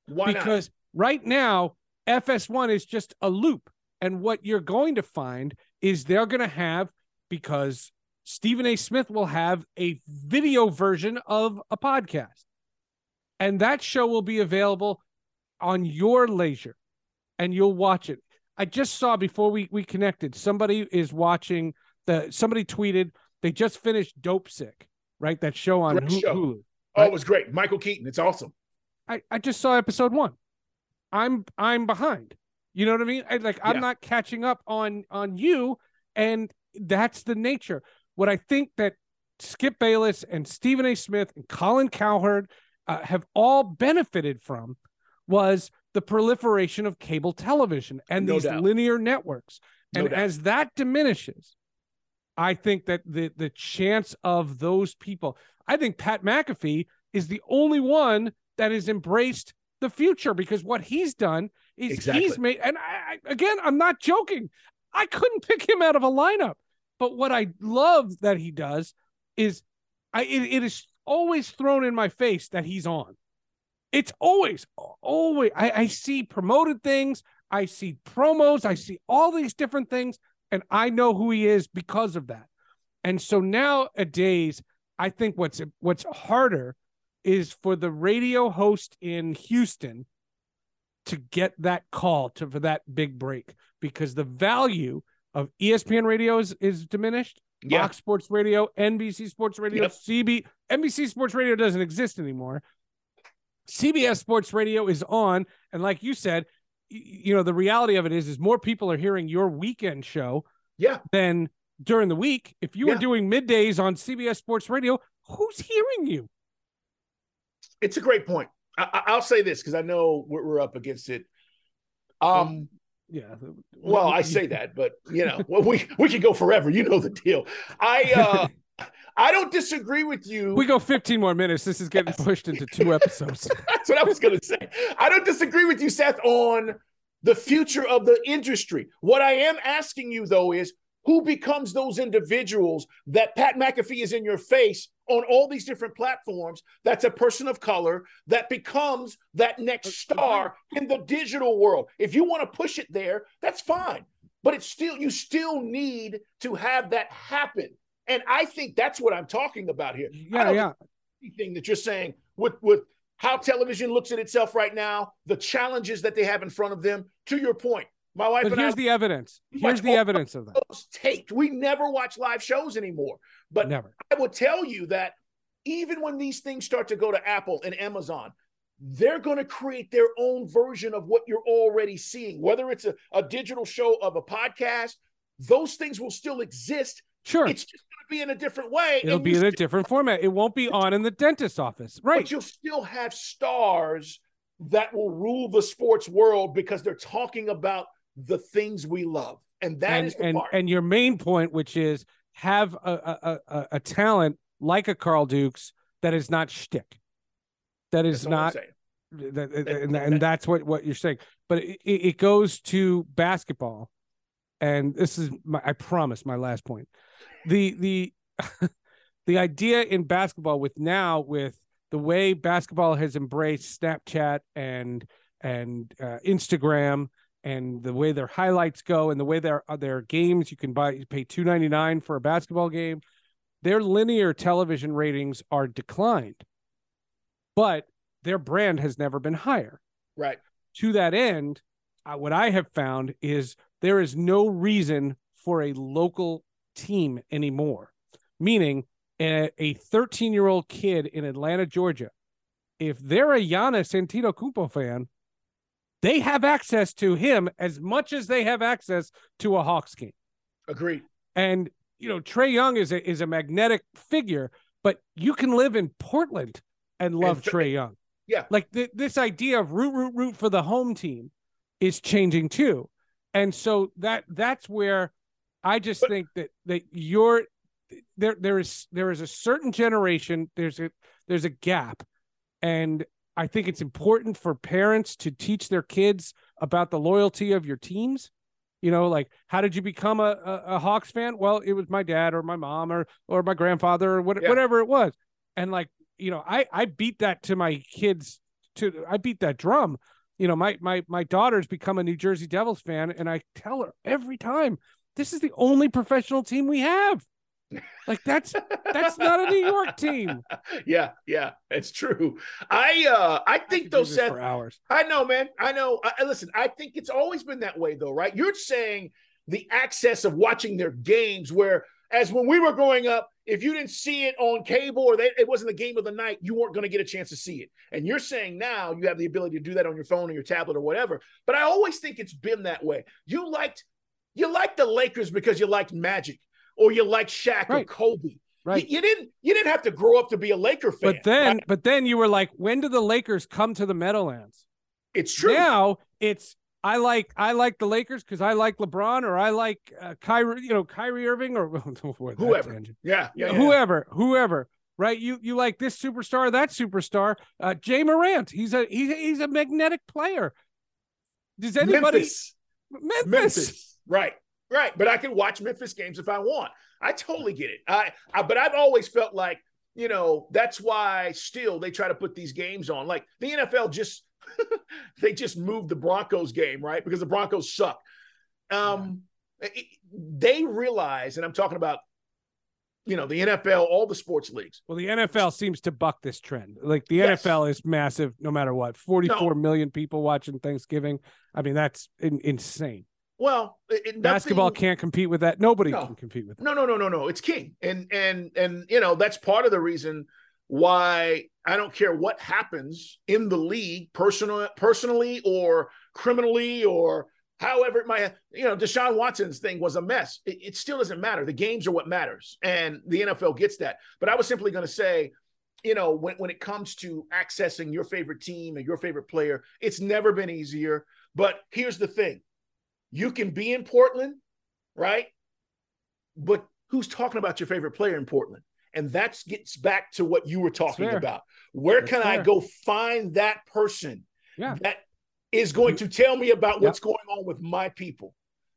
Why because not? Right now, F S one is just a loop. And what you're going to find is they're going to have, because Stephen A. Smith will have a video version of a podcast. And that show will be available on your leisure, and you'll watch it. I just saw before we, we connected, somebody is watching, the somebody tweeted, they just finished Dope Sick, right? That show on Hulu. Show. Oh, it was great. Michael Keaton. It's awesome. I, I just saw episode one. I'm I'm behind. You know what I mean? I, like I'm yeah. not catching up on, on you, and that's the nature. What I think that Skip Bayless and Stephen A. Smith and Colin Cowherd Uh, have all benefited from was the proliferation of cable television and no these doubt. linear networks. No and doubt. As that diminishes, I think that the, the chance of those people, I think Pat McAfee is the only one that has embraced the future, because what he's done He's, exactly. he's made, and I, again, I'm not joking. I couldn't pick him out of a lineup. But what I love that he does is I it, it is always thrown in my face that he's on. It's always, always. I, I see promoted things. I see promos. I see all these different things. And I know who he is because of that. And so nowadays, I think what's what's harder is for the radio host in Houston to get that call to for that big break, because the value of E S P N radio is, is diminished. Yeah. Fox Sports Radio, N B C Sports Radio, yep. C B N B C Sports Radio doesn't exist anymore. C B S Sports Radio is on. And like you said, you know, the reality of it is, is more people are hearing your weekend show yeah. than during the week. If you yeah. were doing middays on C B S Sports Radio, who's hearing you? It's a great point. I, I'll say this because I know we're, we're up against it. Um, yeah. Well, I say that, but you know, well, we we could go forever. You know the deal. I uh, I don't disagree with you. We go fifteen more minutes. This is getting pushed into two episodes. That's what I was going to say. I don't disagree with you, Seth, on the future of the industry. What I am asking you though is, who becomes those individuals that Pat McAfee is in your face on all these different platforms, that's a person of color, that becomes that next star in the digital world? If you want to push it there, that's fine. But it's still, you still need to have that happen. And I think that's what I'm talking about here. Yeah, I don't yeah. think anything that you're saying with, with how television looks at itself right now, the challenges that they have in front of them, to your point. My wife but and here's I, the evidence. Here's the evidence of that. Taped. We never watch live shows anymore. But never. I will tell you that even when these things start to go to Apple and Amazon, they're going to create their own version of what you're already seeing. Whether it's a, a digital show of a podcast, those things will still exist. Sure. It's just going to be in a different way. It'll be in a different format. It won't be on in the dentist's office. Right. But you'll still have stars that will rule the sports world because they're talking about the things we love, and that and, is the and, part. And your main point, which is have a, a, a, a talent like a Carl Dukes that is not shtick, that is that's not, that, that, and, and that's what, what you're saying. But it, it goes to basketball, and this is my, I promise, my last point. The the the idea in basketball with now with the way basketball has embraced Snapchat and and uh, Instagram. And the way their highlights go, and the way their their games, you can buy you pay two ninety-nine for a basketball game. Their linear television ratings are declined, but their brand has never been higher. Right. To that end, uh, what I have found is there is no reason for a local team anymore. Meaning, a thirteen-year-old kid in Atlanta, Georgia, if they're a Giannis Antetokounmpo fan, they have access to him as much as they have access to a Hawks game. Agreed. And, you know, Trae Young is a, is a magnetic figure, but you can live in Portland and love and, Trae Young. Yeah. Like th- this idea of root, root, root for the home team is changing too. And so that that's where I just but, think that, that you're there, there is, there is a certain generation. There's a, there's a gap, and I think it's important for parents to teach their kids about the loyalty of your teams. You know, like, how did you become a, a, a Hawks fan? Well, it was my dad or my mom or or my grandfather or what, yeah. whatever it was. And like, you know, I, I beat that to my kids to I beat that drum. You know, my my my daughter's become a New Jersey Devils fan, and I tell her every time, this is the only professional team we have. Like that's that's not a New York team. Yeah, yeah, it's true. I uh I think I those said for hours. I know, man. I know. I, listen, I think it's always been that way, though, right? You're saying the access of watching their games, where as when we were growing up, if you didn't see it on cable or they, it wasn't the game of the night, you weren't going to get a chance to see it. And you're saying now you have the ability to do that on your phone or your tablet or whatever. But I always think it's been that way. You liked you liked the Lakers because you liked Magic. Or you like Shaq right. or Kobe. Right. You, you didn't you didn't have to grow up to be a Laker fan. But then right? but then you were like, when do the Lakers come to the Meadowlands? It's true. Now it's I like I like the Lakers because I like LeBron, or I like uh, Kyrie, you know, Kyrie Irving, or whoever. Yeah, yeah, yeah. Whoever, whoever, right? You you like this superstar, that superstar, uh, Jay Morant. He's a he's a, he's a magnetic player. Does anybody? Memphis. Memphis. Memphis. Right. Right. But I can watch Memphis games if I want. I totally get it. I, I but I've always felt like, you know, that's why still they try to put these games on. Like the N F L just – they just moved the Broncos game, right, because the Broncos suck. Um, yeah. it, they realize – and I'm talking about, you know, the N F L, all the sports leagues. Well, the N F L seems to buck this trend. Like the yes. N F L is massive no matter what. forty-four no. million people watching Thanksgiving. I mean, that's in, insane. Well, it, nothing, basketball can't compete with that. Nobody no, can compete with that. No, no, no, no, no. It's king. And, and, and, you know, that's part of the reason why I don't care what happens in the league, personal, personally or criminally or however it might, you know, Deshaun Watson's thing was a mess. It, it still doesn't matter. The games are what matters. And the N F L gets that. But I was simply going to say, you know, when, when it comes to accessing your favorite team and your favorite player, it's never been easier. But here's the thing. You can be in Portland, right? But who's talking about your favorite player in Portland? And that gets back to what you were talking about. Where That's can fair. I go find that person yeah. that is going to tell me about yep. what's going on with my people?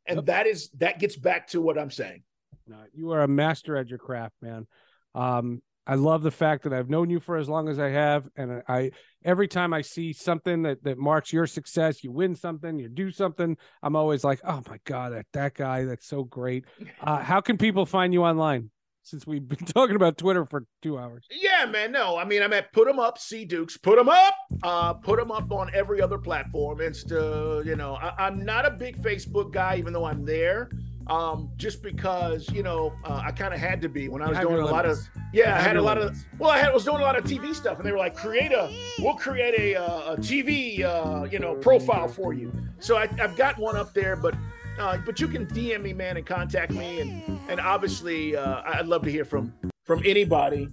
And yep. that is that gets back to what I'm saying. No, you are a master at your craft, man. Um, I love the fact that I've known you for as long as I have. And I, every time I see something that, that marks your success, you win something, you do something, I'm always like, oh my God, that, that guy, that's so great. Uh, how can people find you online? Since we've been talking about Twitter for two hours. Yeah, man. No, I mean, I'm at Put 'em Up, C Dukes, Put 'em Up, uh, Put 'em Up on every other platform. Insta, you know, I, I'm not a big Facebook guy, even though I'm there. Um, just because, you know, uh, I kind of had to be when I was doing a lot of, yeah, I had a lot of, well, I had, was doing a lot of T V stuff and they were like, create a, we'll create a, uh, a T V, uh, you know, profile for you. So I, I've got one up there, but, uh, but you can D M me, man, and contact me. And, and obviously, uh, I'd love to hear from, from anybody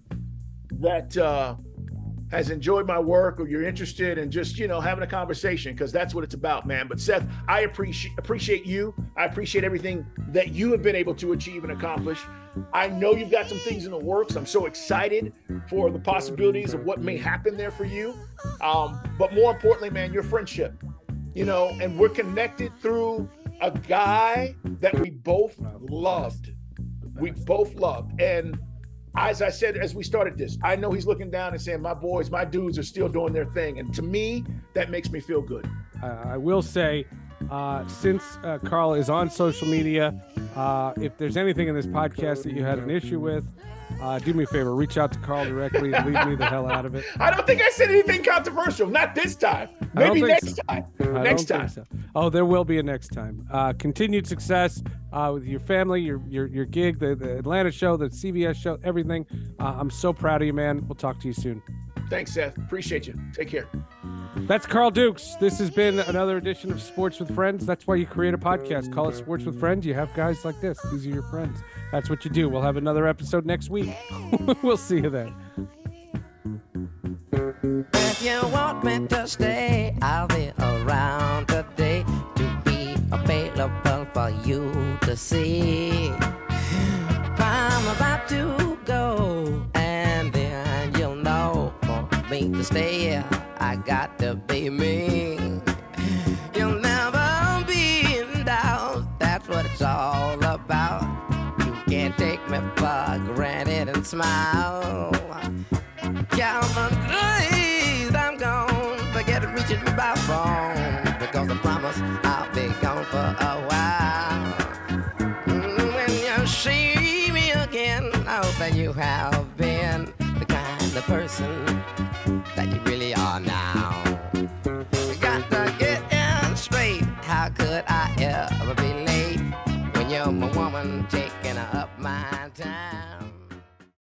that, uh, has enjoyed my work or you're interested in just, you know, having a conversation, because that's what it's about, man. But Seth, I appreciate appreciate you. I appreciate everything that you have been able to achieve and accomplish. I know you've got some things in the works. I'm so excited for the possibilities of what may happen there for you. Um, but more importantly, man, your friendship, you know, and we're connected through a guy that we both loved. We both loved. And as I said, as we started this, I know he's looking down and saying, my boys, my dudes are still doing their thing. And to me, that makes me feel good. Uh, I will say, uh, since uh, Carl is on social media, uh, if there's anything in this podcast that you had an issue with, uh, do me a favor, reach out to Carl directly and leave me the hell out of it. I don't think I said anything controversial. Not this time. Maybe next so. time. I next time. So. Oh, there will be a next time. Uh, continued success. Uh, with your family, your your your gig, the, the Atlanta show, the C B S show, everything. Uh, I'm so proud of you, man. We'll talk to you soon. Thanks, Seth. Appreciate you. Take care. That's Carl Dukes. This has been another edition of Sports with Friends. That's why you create a podcast. Call it Sports with Friends. You have guys like this. These are your friends. That's what you do. We'll have another episode next week. We'll see you then. If you want me to stay, I'll be around today to be available for you to see. I'm about to go, and then you'll know, for me to stay, I got to be me. You'll never be in doubt, that's what it's all about. You can't take me for granted and smile. Count my days, I'm gone, forget it, reaching me by phone, because I promise I'll be gone for a while. That you have been the kind of person that you